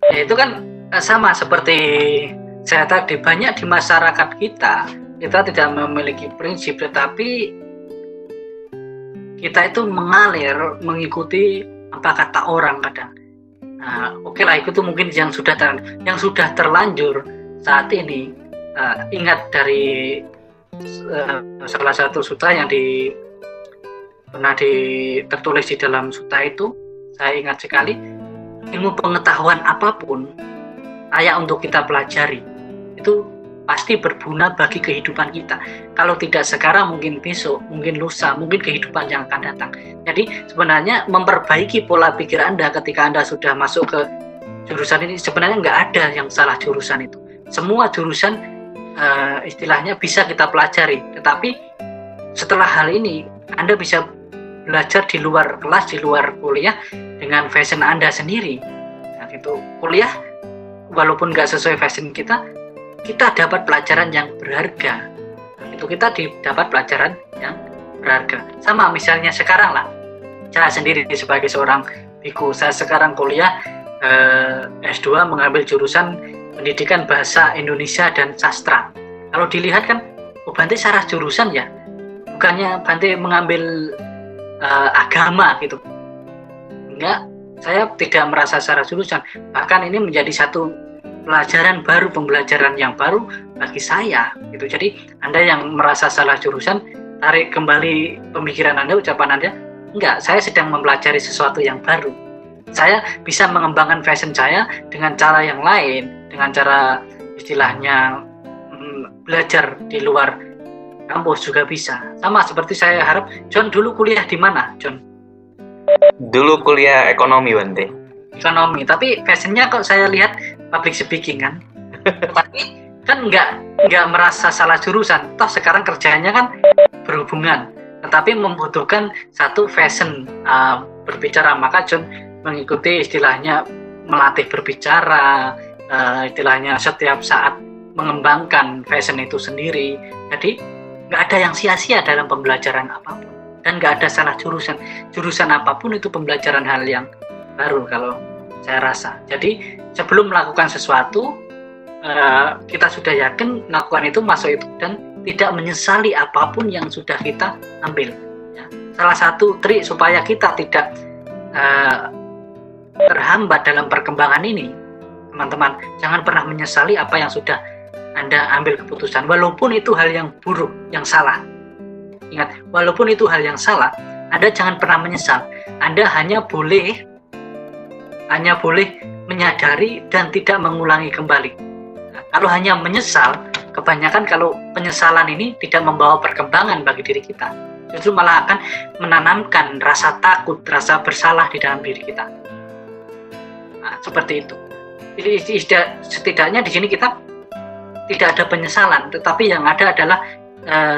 Ya, itu kan sama seperti saya tadi, banyak di masyarakat kita tidak memiliki prinsip, tetapi kita itu mengalir mengikuti apa kata orang kadang. Nah, okelah, itu mungkin yang sudah terlanjur saat ini. Ingat dari salah satu sutta yang tertulis di dalam sutta itu, saya ingat sekali, ilmu pengetahuan apapun layak untuk kita pelajari itu pasti berguna bagi kehidupan kita. Kalau tidak sekarang, mungkin besok, mungkin lusa, mungkin kehidupan yang akan datang. Jadi sebenarnya memperbaiki pola pikir Anda ketika Anda sudah masuk ke jurusan ini, sebenarnya nggak ada yang salah jurusan itu. Semua jurusan istilahnya bisa kita pelajari, tetapi setelah hal ini Anda bisa belajar di luar kelas, di luar kuliah dengan fashion Anda sendiri. Nah, itu kuliah walaupun nggak sesuai fashion kita dapat pelajaran yang berharga. Nah, itu kita dapat pelajaran yang berharga. Sama misalnya sekarang lah, saya sendiri sebagai seorang biku, saya sekarang kuliah S2 mengambil jurusan Pendidikan Bahasa Indonesia dan Sastra. Kalau dilihat kan, oh Bhante salah jurusan ya, bukannya Bhante mengambil agama gitu. Enggak, saya tidak merasa salah jurusan. Bahkan ini menjadi satu pelajaran baru, pembelajaran yang baru bagi saya gitu. Jadi Anda yang merasa salah jurusan, tarik kembali pemikiran Anda, ucapan Anda. Enggak, saya sedang mempelajari sesuatu yang baru. Saya bisa mengembangkan fashion saya dengan cara yang lain, dengan cara istilahnya belajar di luar kampus juga bisa. Sama seperti saya harap, John dulu kuliah di mana, John? Dulu kuliah ekonomi, Bhante. Ekonomi, tapi fashionnya kok saya lihat public speaking kan. Tapi kan nggak merasa salah jurusan. Toh sekarang kerjanya kan berhubungan, tetapi membutuhkan satu fashion berbicara. Maka John mengikuti istilahnya melatih berbicara. Istilahnya setiap saat mengembangkan fashion itu sendiri. Jadi gak ada yang sia-sia dalam pembelajaran apapun, dan gak ada salah jurusan apapun. Itu pembelajaran hal yang baru kalau saya rasa. Jadi sebelum melakukan sesuatu, kita sudah yakin melakukan itu, masuk itu, dan tidak menyesali apapun yang sudah kita ambil ya. Salah satu trik supaya kita tidak terhambat dalam perkembangan ini, teman-teman, jangan pernah menyesali apa yang sudah Anda ambil keputusan, walaupun itu hal yang buruk, yang salah. Ingat, walaupun itu hal yang salah, Anda jangan pernah menyesal. Anda hanya boleh menyadari dan tidak mengulangi kembali. Nah, kalau hanya menyesal, kebanyakan kalau penyesalan ini tidak membawa perkembangan bagi diri kita. Justru malah akan menanamkan rasa takut, rasa bersalah di dalam diri kita. Nah, seperti itu. Jadi setidaknya di sini kita tidak ada penyesalan, tetapi yang ada adalah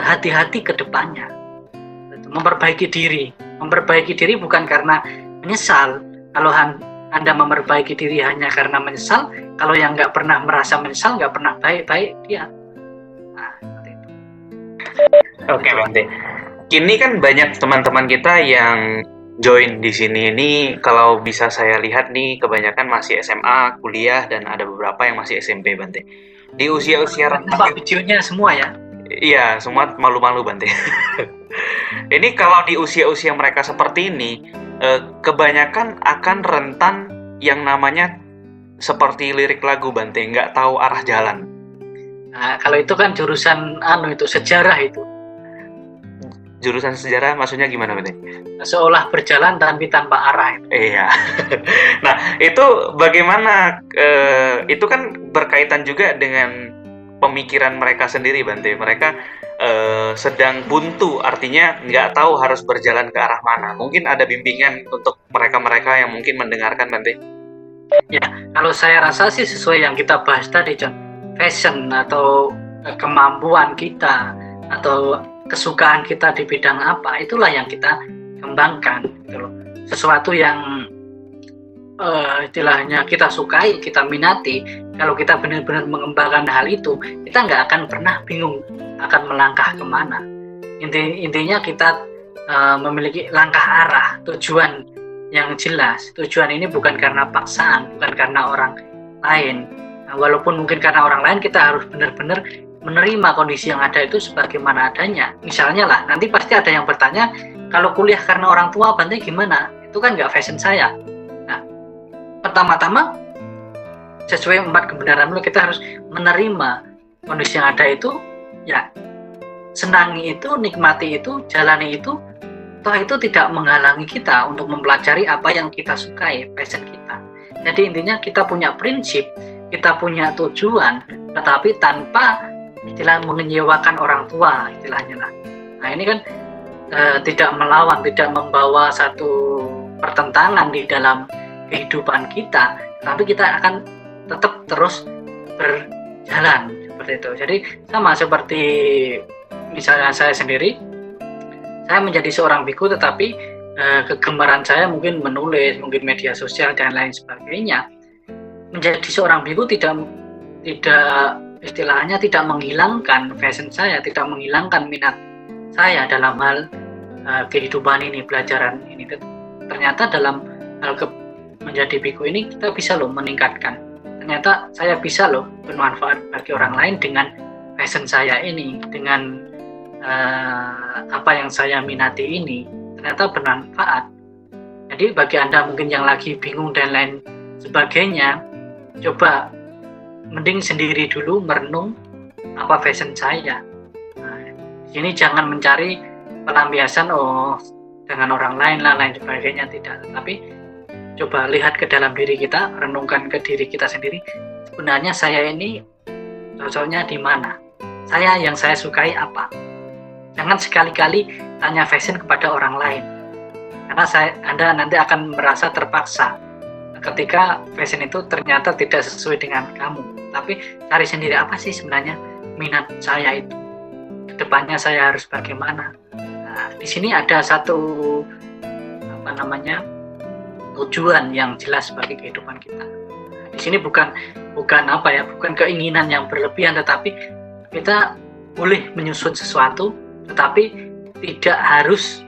hati-hati ke depannya. Memperbaiki diri bukan karena menyesal. Kalau Anda memperbaiki diri hanya karena menyesal, kalau yang nggak pernah merasa menyesal, nggak pernah baik-baik dia. Nah, seperti itu. Oke, Bhante. Kini kan banyak teman-teman kita yang join di sini ini, kalau bisa saya lihat nih, kebanyakan masih SMA, kuliah, dan ada beberapa yang masih SMP, Bhante. Di usia-usia rentan. Apa videonya semua ya? Iya, semua malu-malu, Bhante. Ini kalau di usia-usia mereka seperti ini, kebanyakan akan rentan yang namanya seperti lirik lagu Bante, nggak tahu arah jalan. Nah, kalau itu kan jurusan sejarah itu. Jurusan sejarah maksudnya gimana Bante? Seolah berjalan tapi tanpa arah. Iya. Nah, itu bagaimana? Itu kan berkaitan juga dengan pemikiran mereka sendiri Bante. Mereka sedang buntu, artinya nggak tahu harus berjalan ke arah mana. Mungkin ada bimbingan untuk mereka-mereka yang mungkin mendengarkan Bante. Ya, kalau saya rasa sih sesuai yang kita bahas tadi, John. Passion atau kemampuan kita atau kesukaan kita di bidang apa, itulah yang kita kembangkan gitu loh. Sesuatu yang istilahnya kita sukai, kita minati, kalau kita benar-benar mengembangkan hal itu, kita nggak akan pernah bingung akan melangkah kemana. Intinya kita memiliki langkah arah, tujuan yang jelas. Tujuan ini bukan karena paksaan, bukan karena orang lain. Nah, walaupun mungkin karena orang lain, kita harus benar-benar menerima kondisi yang ada itu sebagaimana adanya. Misalnya lah, nanti pasti ada yang bertanya, kalau kuliah karena orang tua, Bante gimana? Itu kan nggak fashion saya. Nah, pertama-tama, sesuai empat kebenaran dulu, kita harus menerima kondisi yang ada itu. Ya, senangi itu, nikmati itu, jalani itu, toh itu tidak menghalangi kita untuk mempelajari apa yang kita sukai, passion kita. Jadi intinya kita punya prinsip, kita punya tujuan, tetapi tanpa istilah menyewakan orang tua, istilahnya lah. Nah ini kan tidak melawan, tidak membawa satu pertentangan di dalam kehidupan kita, tapi kita akan tetap terus berjalan. Seperti itu. Jadi sama seperti misalnya saya sendiri, saya menjadi seorang biku, tetapi kegemaran saya mungkin menulis, mungkin media sosial dan lain sebagainya. Menjadi seorang biku tidak istilahnya tidak menghilangkan fashion saya, tidak menghilangkan minat saya dalam hal kehidupan ini, pelajaran ini. Ternyata dalam hal menjadi biku ini kita bisa loh meningkatkan. Ternyata saya bisa loh bermanfaat bagi orang lain dengan passion saya ini, dengan apa yang saya minati ini, ternyata bermanfaat. Jadi bagi Anda mungkin yang lagi bingung dan lain sebagainya, coba mending sendiri dulu merenung apa passion saya. Nah, ini jangan mencari pelampiasan dengan orang lain lah, lain sebagainya, tidak. Tapi coba lihat ke dalam diri kita, renungkan ke diri kita sendiri. Sebenarnya saya ini cocoknya di mana? Saya yang saya sukai apa? Jangan sekali-kali tanya fashion kepada orang lain. Karena Anda nanti akan merasa terpaksa ketika fashion itu ternyata tidak sesuai dengan kamu. Tapi cari sendiri apa sih sebenarnya minat saya itu? Kedepannya saya harus bagaimana? Nah, di sini ada satu tujuan yang jelas bagi kehidupan kita. Di sini bukan keinginan yang berlebihan, tetapi kita boleh menyusun sesuatu, tetapi tidak harus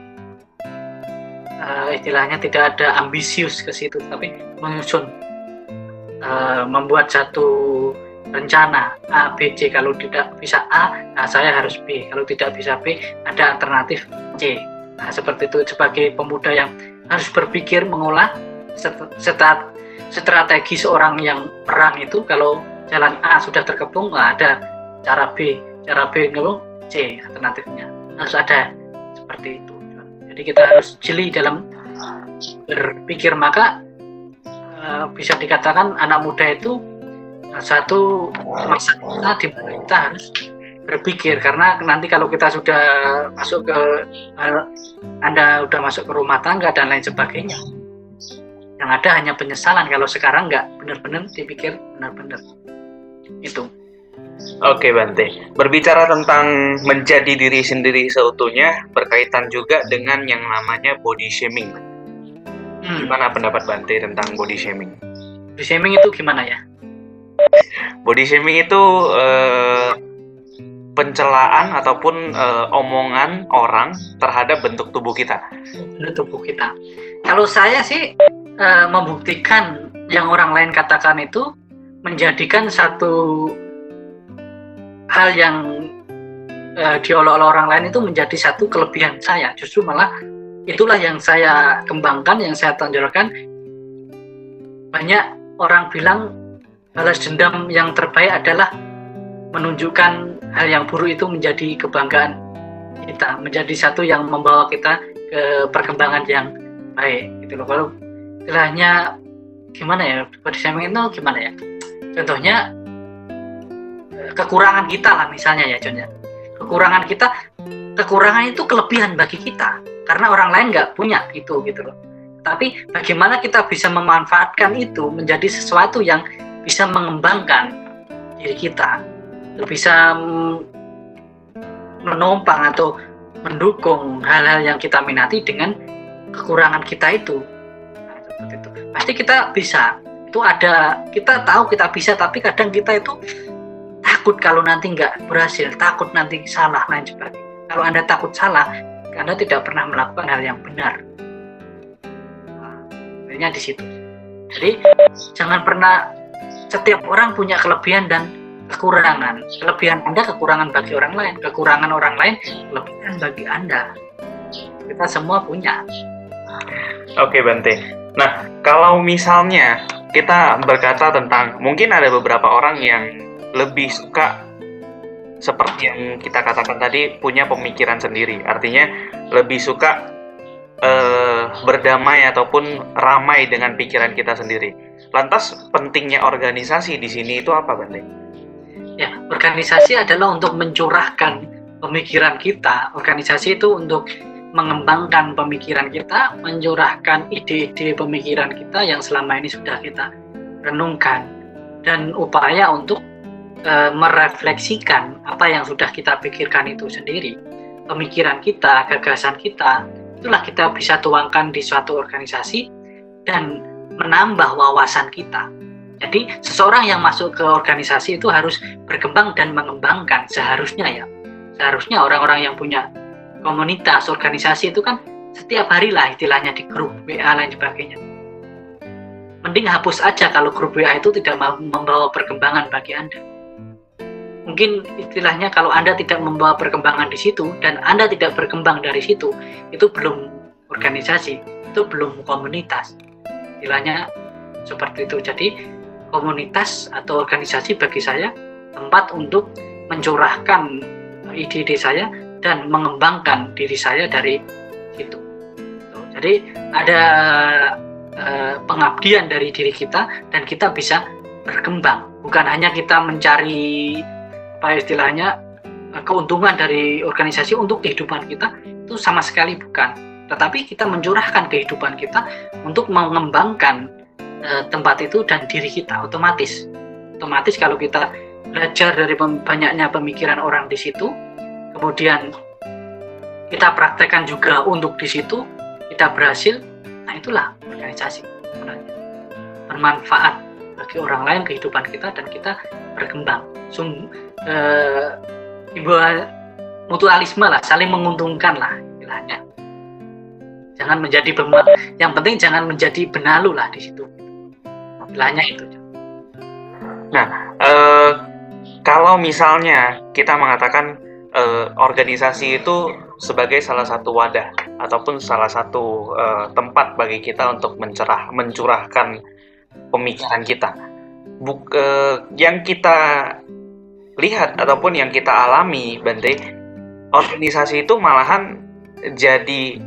tidak ada ambisius ke situ, tapi menyusun, membuat satu rencana A, B, C. Kalau tidak bisa A, nah saya harus B. Kalau tidak bisa B, ada alternatif C. Nah, seperti itu. Sebagai pemuda yang harus berpikir mengolah strategi seorang yang perang itu, kalau jalan A sudah terkepung, ada cara B ngelung C alternatifnya, harus ada seperti itu. Jadi kita harus jeli dalam berpikir, maka bisa dikatakan anak muda itu satu masa di mana kita harus berpikir, karena nanti kalau kita sudah masuk ke Anda sudah masuk ke rumah tangga dan lain sebagainya, yang ada hanya penyesalan kalau sekarang nggak benar-benar dipikir benar-benar itu. Oke Bante, berbicara tentang menjadi diri sendiri seutuhnya berkaitan juga dengan yang namanya body shaming. Gimana pendapat Bante tentang body shaming? Body shaming itu gimana ya? Body shaming itu pencelaan ataupun omongan orang terhadap bentuk tubuh kita. Kalau saya sih membuktikan yang orang lain katakan itu, menjadikan satu hal yang diolah-olah orang lain itu menjadi satu kelebihan saya. Justru malah itulah yang saya kembangkan, yang saya tonjolkan. Banyak orang bilang balas dendam yang terbaik adalah menunjukkan hal yang buruk itu menjadi kebanggaan kita, menjadi satu yang membawa kita ke perkembangan yang baik. Gitu loh. Kalau istilahnya gimana ya, body shaming itu gimana ya? Contohnya kekurangan kita lah misalnya ya, contohnya kekurangan kita, kekurangan itu kelebihan bagi kita karena orang lain nggak punya itu gitu loh. Tapi bagaimana kita bisa memanfaatkan itu menjadi sesuatu yang bisa mengembangkan diri kita, bisa menopang atau mendukung hal-hal yang kita minati dengan kekurangan kita itu. Seperti itu. Pasti kita bisa. Itu ada, kita tahu kita bisa, tapi kadang kita itu takut kalau nanti nggak berhasil, takut nanti salah, lain sebagainya. Kalau Anda takut salah, Anda tidak pernah melakukan hal yang benar. Sebenarnya di situ. Jadi jangan pernah, setiap orang punya kelebihan dan kekurangan. Kelebihan Anda kekurangan bagi orang lain, kekurangan orang lain kelebihan bagi Anda. Kita semua punya. Oke, Bhante. Nah, kalau misalnya kita berkata tentang mungkin ada beberapa orang yang lebih suka seperti yang kita katakan tadi, punya pemikiran sendiri. Artinya lebih suka berdamai ataupun ramai dengan pikiran kita sendiri. Lantas pentingnya organisasi di sini itu apa, Bhante? Ya, organisasi adalah untuk mencurahkan pemikiran kita. Organisasi itu untuk mengembangkan pemikiran kita, mencurahkan ide-ide pemikiran kita yang selama ini sudah kita renungkan, dan upaya untuk merefleksikan apa yang sudah kita pikirkan itu sendiri. Pemikiran kita, gagasan kita, itulah kita bisa tuangkan di suatu organisasi dan menambah wawasan kita. Jadi seseorang yang masuk ke organisasi itu harus berkembang dan mengembangkan seharusnya ya. Seharusnya orang-orang yang punya komunitas organisasi itu kan setiap hari lah istilahnya di grup WA lain sebagainya. Mending hapus aja kalau grup WA itu tidak membawa perkembangan bagi Anda. Mungkin istilahnya kalau Anda tidak membawa perkembangan di situ dan Anda tidak berkembang dari situ, itu belum organisasi, itu belum komunitas. Istilahnya seperti itu. Jadi komunitas atau organisasi bagi saya tempat untuk mencurahkan ide-ide saya dan mengembangkan diri saya dari situ. Jadi ada pengabdian dari diri kita dan kita bisa berkembang. Bukan hanya kita mencari apa istilahnya keuntungan dari organisasi untuk kehidupan kita, itu sama sekali bukan. Tetapi kita mencurahkan kehidupan kita untuk mengembangkan tempat itu dan diri kita otomatis kalau kita belajar dari banyaknya pemikiran orang di situ, kemudian kita praktekkan juga untuk di situ, kita berhasil. Nah, itulah organisasi sebenarnya. Bermanfaat bagi orang lain, kehidupan kita, dan kita berkembang. Mutualisme lah, saling menguntungkan lah istilahnya. Jangan menjadi yang penting jangan menjadi benalu lah di situ. Istilahnya itu. Nah, kalau misalnya kita mengatakan organisasi itu sebagai salah satu wadah ataupun salah satu tempat bagi kita untuk mencurahkan pemikiran kita, yang kita lihat ataupun yang kita alami, Bhante, organisasi itu malahan jadi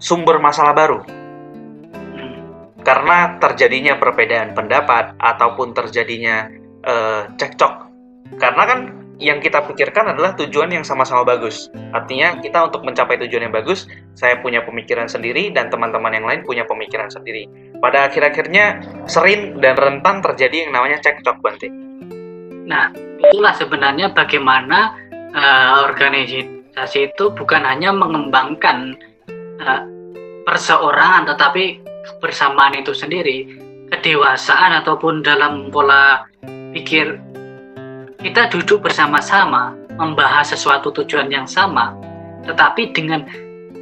sumber masalah baru. Karena terjadinya perbedaan pendapat ataupun terjadinya cekcok. Karena kan yang kita pikirkan adalah tujuan yang sama-sama bagus. Artinya kita untuk mencapai tujuan yang bagus, saya punya pemikiran sendiri dan teman-teman yang lain punya pemikiran sendiri. Pada akhir-akhirnya sering dan rentan terjadi yang namanya cekcok, Bhante. Nah, itulah sebenarnya bagaimana organisasi itu bukan hanya mengembangkan perseorangan, tetapi kebersamaan itu sendiri, kedewasaan ataupun dalam pola pikir kita duduk bersama-sama membahas sesuatu tujuan yang sama, tetapi dengan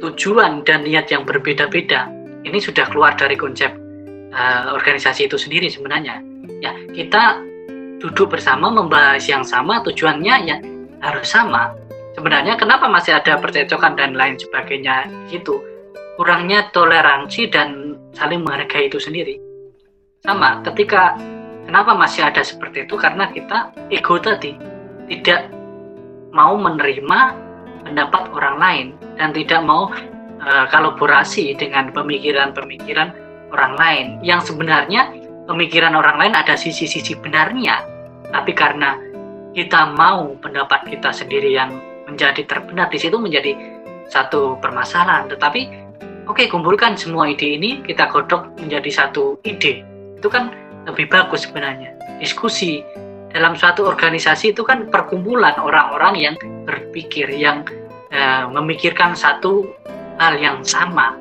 tujuan dan niat yang berbeda-beda. Ini sudah keluar dari konsep organisasi itu sendiri sebenarnya. Ya, kita duduk bersama membahas yang sama, tujuannya ya harus sama. sebenarnya kenapa masih ada percecokan dan lain sebagainya itu kurangnya toleransi dan saling menghargai itu sendiri. Sama ketika kenapa masih ada seperti itu karena kita ego tadi tidak mau menerima pendapat orang lain dan tidak mau kolaborasi dengan pemikiran-pemikiran orang lain yang sebenarnya pemikiran orang lain ada sisi-sisi benarnya, tapi karena kita mau pendapat kita sendiri yang menjadi terbenar di situ menjadi satu permasalahan. Tetapi oke, kumpulkan semua ide ini kita godok menjadi satu ide, itu kan lebih bagus sebenarnya. Diskusi dalam suatu organisasi itu kan perkumpulan orang-orang yang berpikir, yang memikirkan satu hal yang sama,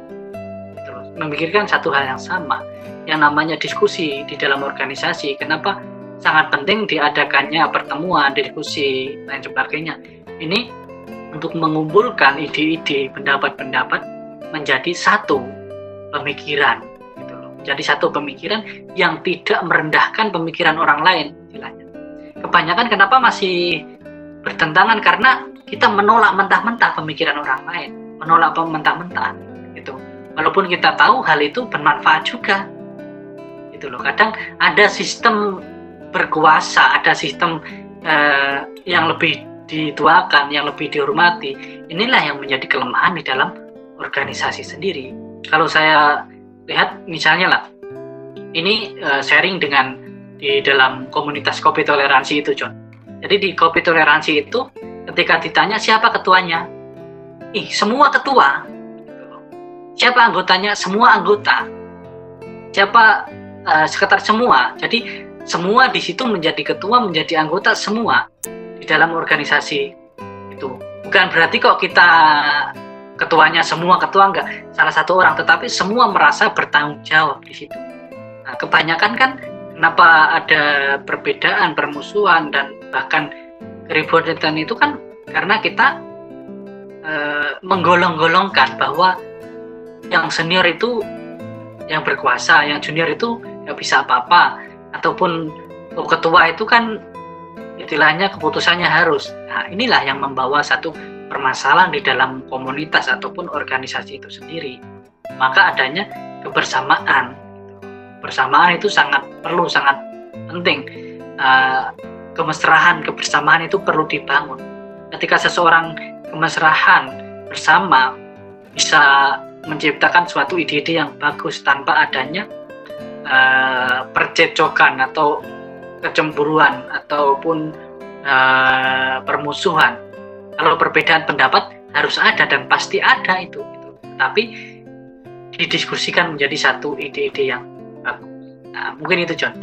memikirkan satu hal yang sama. Yang namanya diskusi di dalam organisasi, kenapa sangat penting diadakannya pertemuan, diskusi, lain sebagainya. Ini untuk mengumpulkan ide-ide, pendapat-pendapat menjadi satu pemikiran, gitu loh. Jadi satu pemikiran yang tidak merendahkan pemikiran orang lain. Kebanyakan kenapa masih bertentangan karena kita menolak mentah-mentah pemikiran orang lain, menolak mentah-mentah, gitu. Walaupun kita tahu hal itu bermanfaat juga, gitu loh. Kadang ada sistem berkuasa, ada sistem yang lebih dituakan, yang lebih dihormati. Inilah yang menjadi kelemahan di dalam organisasi sendiri. Kalau saya lihat misalnya lah, ini sharing dengan di dalam komunitas kopi toleransi itu, John. Jadi di kopi toleransi itu ketika ditanya siapa ketuanya, semua ketua. Siapa anggotanya? Semua anggota. Siapa sekretaris? Semua. Jadi semua di situ menjadi ketua, menjadi anggota semua di dalam organisasi itu. Bukan berarti kok kita ketuanya semua ketua, enggak, salah satu orang, tetapi semua merasa bertanggung jawab di situ. Nah, kebanyakan kan kenapa ada perbedaan, permusuhan dan bahkan keributan itu kan karena kita menggolong-golongkan bahwa yang senior itu yang berkuasa, yang junior itu enggak bisa apa-apa. Ataupun ketua itu kan istilahnya keputusannya harus. Nah, inilah yang membawa satu permasalahan di dalam komunitas ataupun organisasi itu sendiri. Maka adanya kebersamaan. Kebersamaan itu sangat perlu, sangat penting. Kemesraan, kebersamaan itu perlu dibangun. Ketika seseorang kemesraan bersama bisa menciptakan suatu ide-ide yang bagus tanpa adanya percecokan atau kecemburuan ataupun permusuhan. Kalau perbedaan pendapat harus ada dan pasti ada itu. Tapi didiskusikan menjadi satu ide-ide yang bagus. Nah, mungkin itu, John.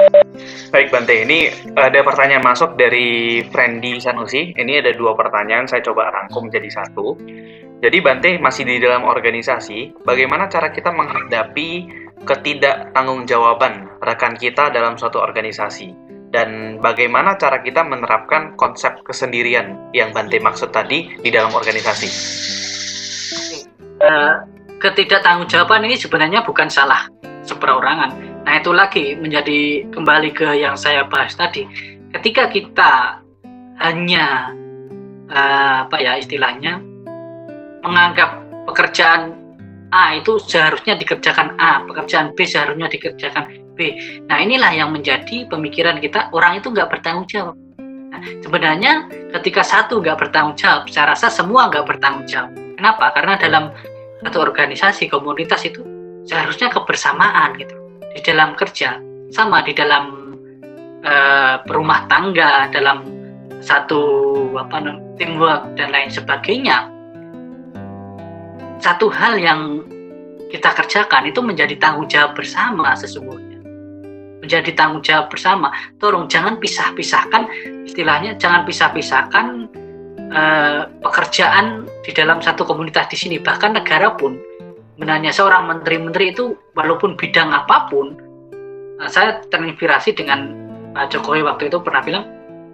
Baik, Bhante. Ini ada pertanyaan masuk dari Friendly Sanusi. Ini ada dua pertanyaan, saya coba rangkum jadi satu. Jadi, Bhante, masih di dalam organisasi, bagaimana cara kita menghadapi ketidaktanggung-jawaban rekan kita dalam suatu organisasi, dan bagaimana cara kita menerapkan konsep kesendirian yang Bhante maksud tadi di dalam organisasi? Ketidaktanggung-jawaban ini sebenarnya bukan salah seperorangan. Nah, itu lagi menjadi kembali ke yang saya bahas tadi. Ketika kita hanya menganggap pekerjaan A itu seharusnya dikerjakan A, pekerjaan B seharusnya dikerjakan B. Nah, inilah yang menjadi pemikiran kita, orang itu nggak bertanggung jawab. Nah, sebenarnya ketika satu nggak bertanggung jawab, saya rasa semua nggak bertanggung jawab. Kenapa? Karena dalam satu organisasi, komunitas itu seharusnya kebersamaan gitu. Di dalam kerja, sama di dalam berumah tangga, dalam satu teamwork dan lain sebagainya. Satu hal yang kita kerjakan itu menjadi tanggung jawab bersama sesungguhnya. Menjadi tanggung jawab bersama. Tolong jangan pisah-pisahkan, istilahnya jangan pisah-pisahkan pekerjaan di dalam satu komunitas di sini. Bahkan negara pun sebenarnya seorang menteri-menteri itu walaupun bidang apapun, saya terinspirasi dengan Pak Jokowi waktu itu pernah bilang,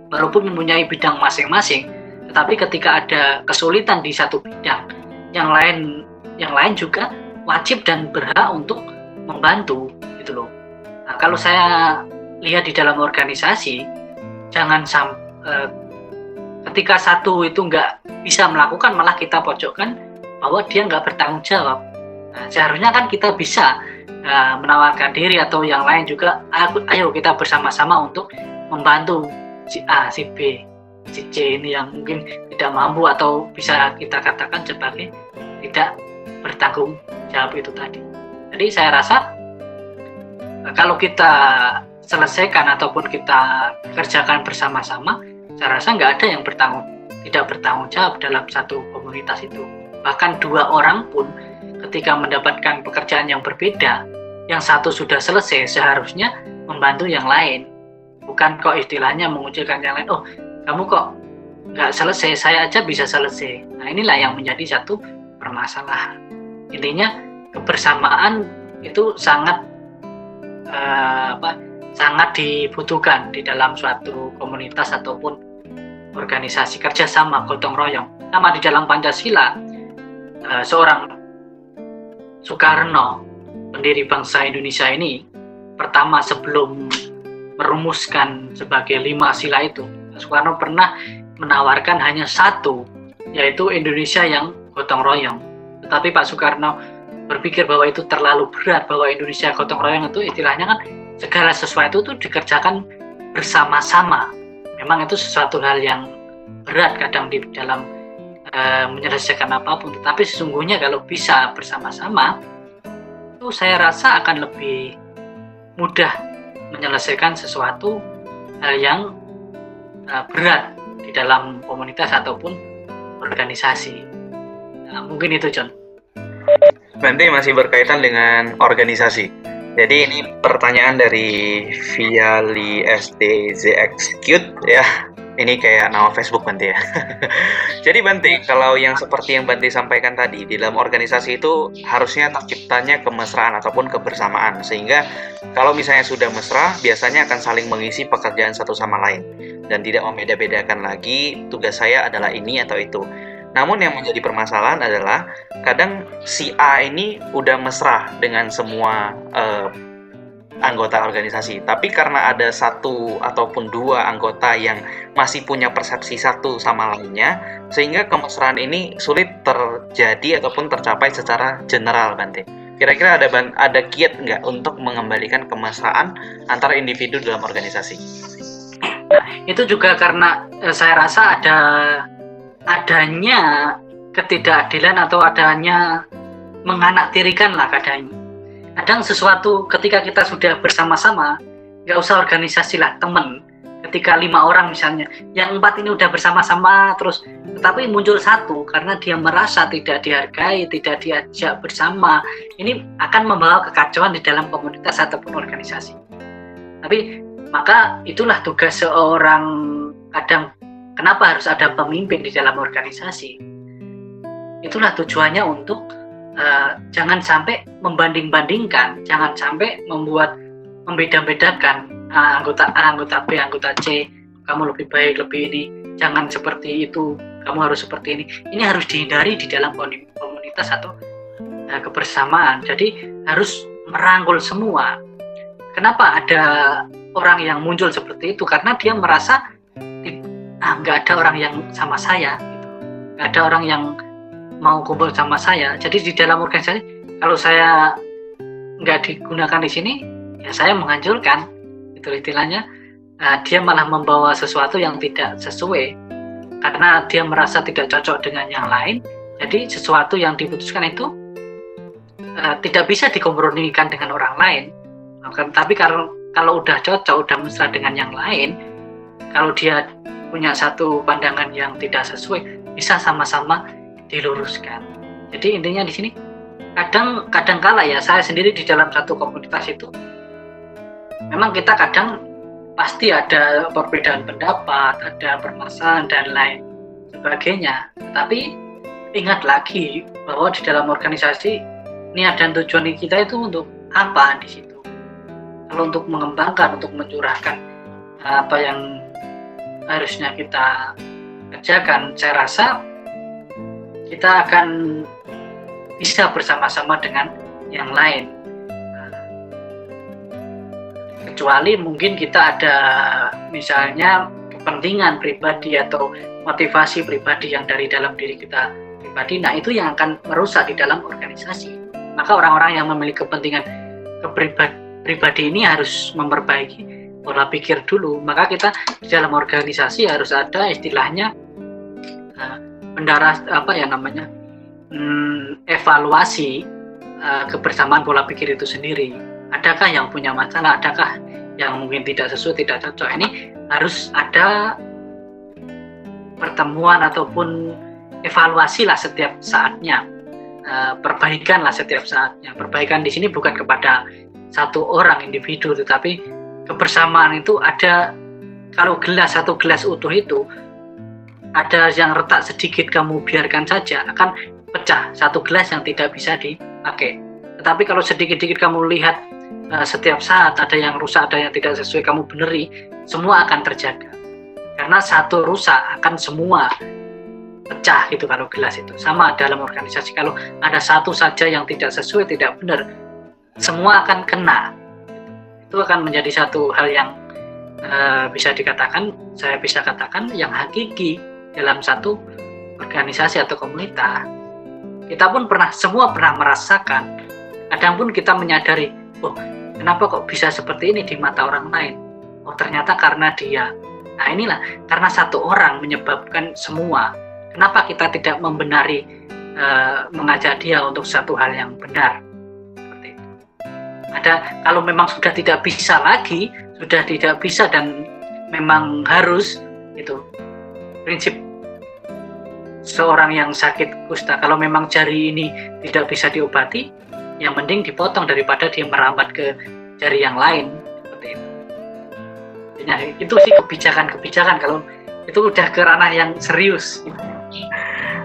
walaupun mempunyai bidang masing-masing, tetapi ketika ada kesulitan di satu bidang, yang lain juga wajib dan berhak untuk membantu gitu loh. Nah, kalau saya lihat di dalam organisasi, jangan sampai ketika satu itu nggak bisa melakukan, malah kita pojokkan bahwa dia nggak bertanggung jawab. Nah, seharusnya kan kita bisa menawarkan diri atau yang lain juga, ayo kita bersama-sama untuk membantu si A, si B, si C ini yang mungkin tidak mampu atau bisa kita katakan sebagai tidak bertanggung jawab itu tadi. Jadi saya rasa kalau kita selesaikan ataupun kita kerjakan bersama-sama, saya rasa nggak ada yang tidak bertanggung jawab dalam satu komunitas itu. Bahkan dua orang pun ketika mendapatkan pekerjaan yang berbeda, yang satu sudah selesai seharusnya membantu yang lain. Bukan kok istilahnya mengucilkan yang lain, oh kamu kok nggak selesai, saya aja bisa selesai. Nah inilah yang menjadi satu permasalahan. Intinya kebersamaan itu sangat dibutuhkan di dalam suatu komunitas ataupun organisasi, kerjasama, gotong royong. Sama di dalam Pancasila, seorang Soekarno, pendiri bangsa Indonesia ini, pertama sebelum merumuskan sebagai 5 sila itu, Soekarno pernah menawarkan hanya satu, yaitu Indonesia yang gotong royong. Tetapi Pak Soekarno berpikir bahwa itu terlalu berat, bahwa Indonesia gotong royong itu istilahnya kan segala sesuatu itu dikerjakan bersama-sama. Memang itu sesuatu hal yang berat kadang di dalam menyelesaikan apapun, tetapi sesungguhnya kalau bisa bersama-sama itu saya rasa akan lebih mudah menyelesaikan sesuatu hal yang berat di dalam komunitas ataupun organisasi. Nah, mungkin itu John. Nanti masih berkaitan dengan organisasi. Jadi ini pertanyaan dari Viali SDZXQt ya. Ini kayak nama Facebook Bhante ya. Jadi Bhante, kalau yang seperti yang Bhante sampaikan tadi, di dalam organisasi itu harusnya terciptanya kemesraan ataupun kebersamaan. Sehingga kalau misalnya sudah mesra, biasanya akan saling mengisi pekerjaan satu sama lain. Dan tidak membeda-bedakan lagi tugas saya adalah ini atau itu. Namun yang menjadi permasalahan adalah kadang si A ini udah mesra dengan semua anggota organisasi, tapi karena ada satu ataupun dua anggota yang masih punya persepsi satu sama lainnya, sehingga kemesraan ini sulit terjadi ataupun tercapai secara general, Bhante. Kira-kira ada kiat nggak untuk mengembalikan kemesraan antara individu dalam organisasi? Nah, itu juga karena saya rasa adanya ketidakadilan atau adanya menganaktirikan lah kadang sesuatu. Ketika kita sudah bersama-sama, nggak usah organisasi lah, teman. Ketika 5 orang misalnya, yang 4 ini udah bersama-sama terus, tetapi muncul satu karena dia merasa tidak dihargai, tidak diajak bersama, ini akan membawa kekacauan di dalam komunitas ataupun organisasi. Tapi maka itulah tugas seorang, kadang kenapa harus ada pemimpin di dalam organisasi? Itulah tujuannya untuk jangan sampai membanding-bandingkan, jangan sampai membeda-bedakan anggota A, anggota B, anggota C, kamu lebih baik, lebih ini, jangan seperti itu, kamu harus seperti ini. Ini harus dihindari di dalam komunitas atau kebersamaan. Jadi harus merangkul semua. Kenapa ada orang yang muncul seperti itu? Karena dia merasa nggak ada orang yang sama saya gitu. Nggak ada orang yang mau kumpul sama saya. Jadi di dalam organisasi, kalau saya nggak digunakan di sini, ya saya menghancurkan. Itu istilahnya, dia malah membawa sesuatu yang tidak sesuai. Karena dia merasa tidak cocok dengan yang lain, jadi sesuatu yang diputuskan itu tidak bisa dikompromikan dengan orang lain. Tapi kalau udah cocok, udah mesra dengan yang lain, kalau dia punya satu pandangan yang tidak sesuai, bisa sama-sama diluruskan. Jadi intinya di sini kadang kala ya, saya sendiri di dalam satu komunitas itu memang kita kadang pasti ada perbedaan pendapat, ada permasalahan dan lain sebagainya. Tapi ingat lagi bahwa di dalam organisasi, niat dan tujuan kita itu untuk apa di situ? Kalau untuk mengembangkan, untuk mencurahkan apa yang harusnya kita kerjakan, saya rasa kita akan bisa bersama-sama dengan yang lain. Kecuali mungkin kita ada misalnya kepentingan pribadi atau motivasi pribadi yang dari dalam diri kita pribadi, nah itu yang akan merusak di dalam organisasi. Maka orang-orang yang memiliki kepentingan pribadi ini harus memperbaiki pola pikir dulu. Maka kita di dalam organisasi harus ada istilahnya evaluasi kebersamaan pola pikir itu sendiri. Adakah yang punya masalah, adakah yang mungkin tidak sesuai, tidak cocok. Ini harus ada pertemuan ataupun evaluasilah setiap saatnya, perbaikanlah setiap saatnya. Perbaikan di sini bukan kepada satu orang individu, tetapi kebersamaan itu ada. Kalau gelas, satu gelas utuh itu ada yang retak sedikit kamu biarkan saja akan pecah satu gelas yang tidak bisa dipakai. Tetapi kalau sedikit-sedikit kamu lihat setiap saat ada yang rusak, ada yang tidak sesuai, kamu beneri, semua akan terjaga. Karena satu rusak akan semua pecah gitu kalau gelas itu. Sama dalam organisasi, kalau ada satu saja yang tidak sesuai, tidak benar, semua akan kena. Itu akan menjadi satu hal yang bisa dikatakan, saya bisa katakan yang hakiki dalam satu organisasi atau komunitas. Kita pun semua pernah merasakan, kadang pun kita menyadari, oh, kenapa kok bisa seperti ini di mata orang lain? Oh, ternyata karena dia. Nah, inilah karena satu orang menyebabkan semua. Kenapa kita tidak membenari, mengajak dia untuk satu hal yang benar? Seperti itu. Ada, kalau memang sudah tidak bisa lagi, sudah tidak bisa dan memang harus, itu prinsip seorang yang sakit kusta. Kalau memang jari ini tidak bisa diobati, yang mending dipotong daripada dia merambat ke jari yang lain, seperti itu. Nah, itu sih kebijakan kalau itu udah ke ranah yang serius.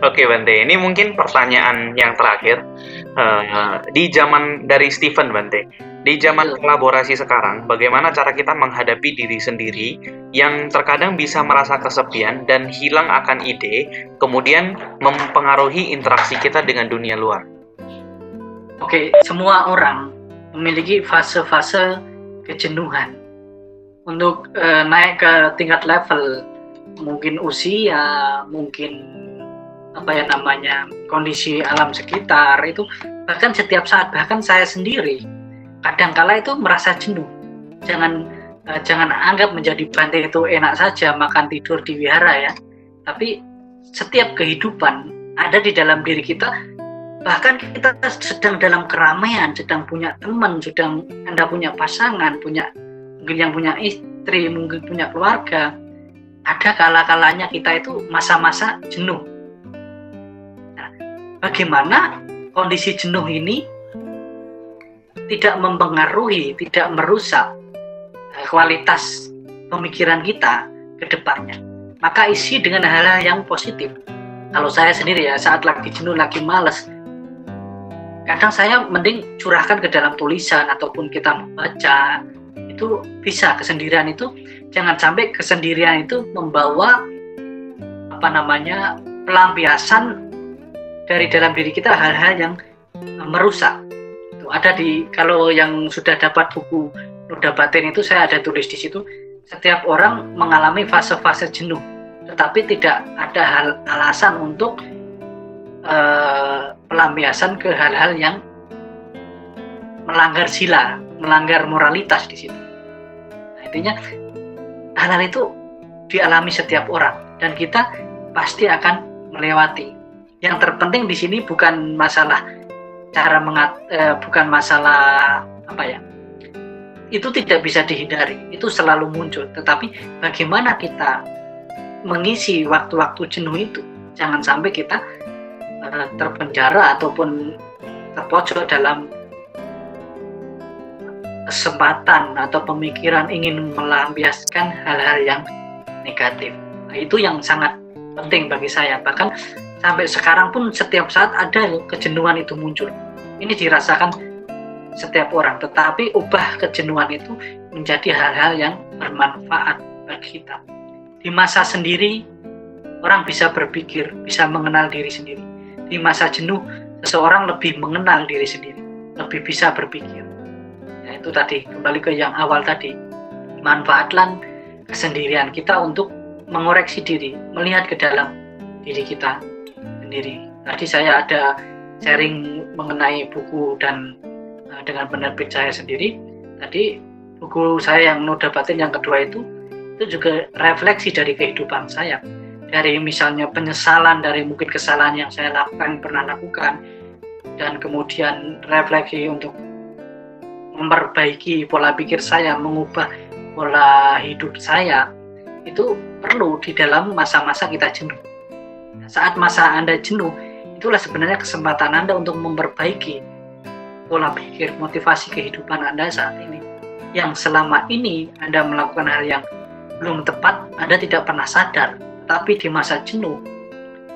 Oke, Bhante, ini mungkin pertanyaan yang terakhir. Di zaman dari Steven, Bhante, di zaman kolaborasi sekarang, bagaimana cara kita menghadapi diri sendiri yang terkadang bisa merasa kesepian dan hilang akan ide, kemudian mempengaruhi interaksi kita dengan dunia luar? Oke, semua orang memiliki fase-fase kejenuhan. Untuk naik ke tingkat level, mungkin usia, mungkin kondisi alam sekitar itu, bahkan setiap saat, bahkan saya sendiri kadangkala itu merasa jenuh. Jangan anggap menjadi Bhante itu enak saja makan tidur di wihara ya. Tapi setiap kehidupan ada di dalam diri kita. Bahkan kita sedang dalam keramaian, sedang punya teman, sedang Anda punya pasangan, mungkin yang punya istri, mungkin punya keluarga, ada kala-kalanya kita itu masa-masa jenuh. Nah, bagaimana kondisi jenuh ini tidak mempengaruhi, tidak merusak kualitas pemikiran kita ke depannya? Maka isi dengan hal-hal yang positif. Kalau saya sendiri ya, saat lagi jenuh, lagi malas, kadang saya mending curahkan ke dalam tulisan ataupun kita membaca. Itu bisa, kesendirian itu jangan sampai kesendirian itu membawa pelampiasan dari dalam diri kita hal-hal yang merusak. Itu ada di, kalau yang sudah dapat buku Noda Batin itu saya ada tulis di situ, setiap orang mengalami fase-fase jenuh, tetapi tidak ada alasan untuk pelampiasan ke hal-hal yang melanggar sila, melanggar moralitas di situ. Nah, intinya hal-hal itu dialami setiap orang dan kita pasti akan melewati. Yang terpenting di sini bukan masalah cara itu tidak bisa dihindari, itu selalu muncul. Tetapi bagaimana kita mengisi waktu-waktu jenuh itu? Jangan sampai kita terpenjara ataupun terpojok dalam kesempatan atau pemikiran ingin melampiaskan hal-hal yang negatif. Nah, itu yang sangat penting bagi saya. Bahkan sampai sekarang pun setiap saat ada kejenuhan itu muncul. Ini dirasakan setiap orang, tetapi ubah kejenuhan itu menjadi hal-hal yang bermanfaat bagi kita. Di masa sendiri, orang bisa berpikir, bisa mengenal diri sendiri. Di masa jenuh, seseorang lebih mengenal diri sendiri, lebih bisa berpikir. Nah, itu tadi, kembali ke yang awal tadi, manfaatkan kesendirian kita untuk mengoreksi diri, melihat ke dalam diri kita sendiri. Tadi saya ada sharing mengenai buku dan dengan penerbit saya sendiri. Tadi buku saya yang Noda Batin yang kedua itu juga refleksi dari kehidupan saya. Dari misalnya penyesalan, dari mungkin kesalahan yang saya lakukan, pernah lakukan, dan kemudian refleksi untuk memperbaiki pola pikir saya, mengubah pola hidup saya, itu perlu di dalam masa-masa kita jenuh. Saat masa Anda jenuh, itulah sebenarnya kesempatan Anda untuk memperbaiki pola pikir, motivasi kehidupan Anda saat ini. Yang selama ini Anda melakukan hal yang belum tepat, Anda tidak pernah sadar. Tapi di masa jenuh,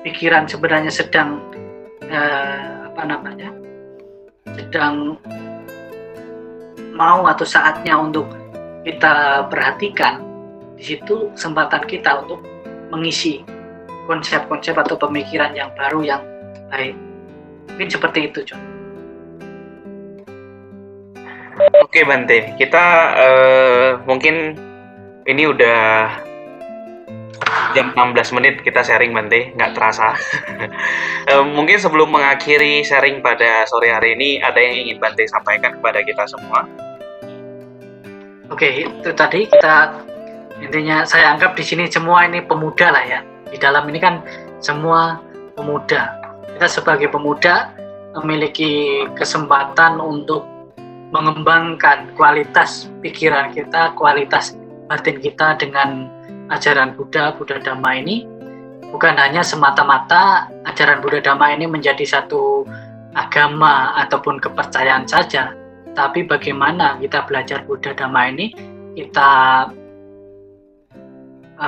pikiran sebenarnya sedang mau atau saatnya untuk kita perhatikan. Di situ kesempatan kita untuk mengisi konsep-konsep atau pemikiran yang baru yang baik. Mungkin seperti itu, John. Oke, Bhante. Kita mungkin ini udah jam 16 menit kita sharing, Bhante, nggak terasa. Mungkin sebelum mengakhiri sharing pada sore hari ini, ada yang ingin Bhante sampaikan kepada kita semua? Oke, itu tadi kita intinya saya anggap di sini semua ini pemuda lah ya. Di dalam ini kan semua pemuda. Kita sebagai pemuda memiliki kesempatan untuk mengembangkan kualitas pikiran kita, kualitas batin kita dengan ajaran Buddha Dhamma ini. Bukan hanya semata-mata ajaran Buddha Dhamma ini menjadi satu agama ataupun kepercayaan saja, tapi bagaimana kita belajar Buddha Dhamma ini kita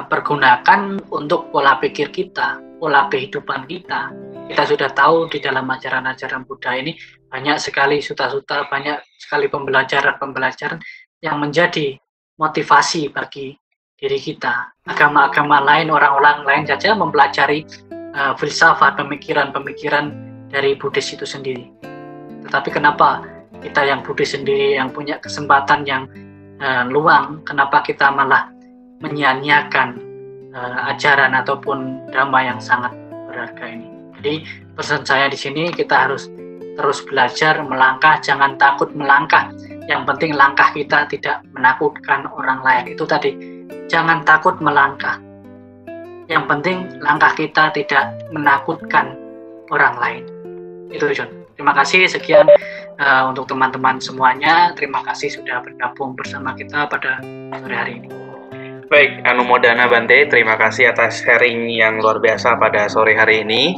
pergunakan untuk pola pikir kita, pola kehidupan kita. Kita sudah tahu di dalam ajaran-ajaran Buddha ini banyak sekali sutta-sutta, banyak sekali pembelajaran-pembelajaran yang menjadi motivasi bagi diri kita. Agama-agama lain, orang-orang lain saja mempelajari filsafat, pemikiran-pemikiran dari Buddhis itu sendiri. Tetapi kenapa kita yang Buddhis sendiri yang punya kesempatan yang luang, kenapa kita malah menyia-nyiakan ajaran ataupun dhamma yang sangat berharga ini? Jadi pesan saya di sini, kita harus terus belajar, melangkah, jangan takut melangkah. Yang penting langkah kita tidak menakutkan orang lain. Itu tadi. Jangan takut melangkah. Yang penting langkah kita tidak menakutkan orang lain. Itu, John. Terima kasih. Sekian untuk teman-teman semuanya. Terima kasih sudah bergabung bersama kita pada sore hari ini. Baik, Anumodana Bhante. Terima kasih atas sharing yang luar biasa pada sore hari ini.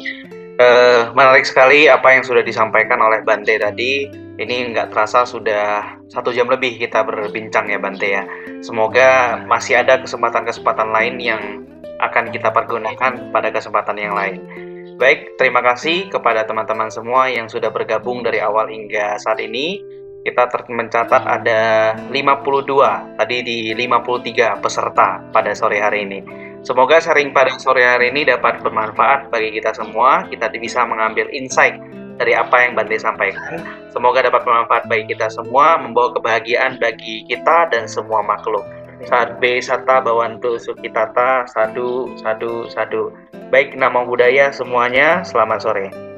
Menarik sekali apa yang sudah disampaikan oleh Bhante tadi. Ini nggak terasa sudah 1 jam lebih kita berbincang ya, Bhante ya. Semoga masih ada kesempatan-kesempatan lain yang akan kita pergunakan pada kesempatan yang lain. Baik, terima kasih kepada teman-teman semua yang sudah bergabung dari awal hingga saat ini. Kita mencatat ada 52, tadi di 53 peserta pada sore hari ini. Semoga sharing pada sore hari ini dapat bermanfaat bagi kita semua. Kita bisa mengambil insight dari apa yang Bhante sampaikan. Semoga dapat bermanfaat bagi kita semua, membawa kebahagiaan bagi kita dan semua makhluk. Sarve satta bhavantu sukhitata, sadu, sadu, sadu. Baik, namo buddhaya semuanya, selamat sore.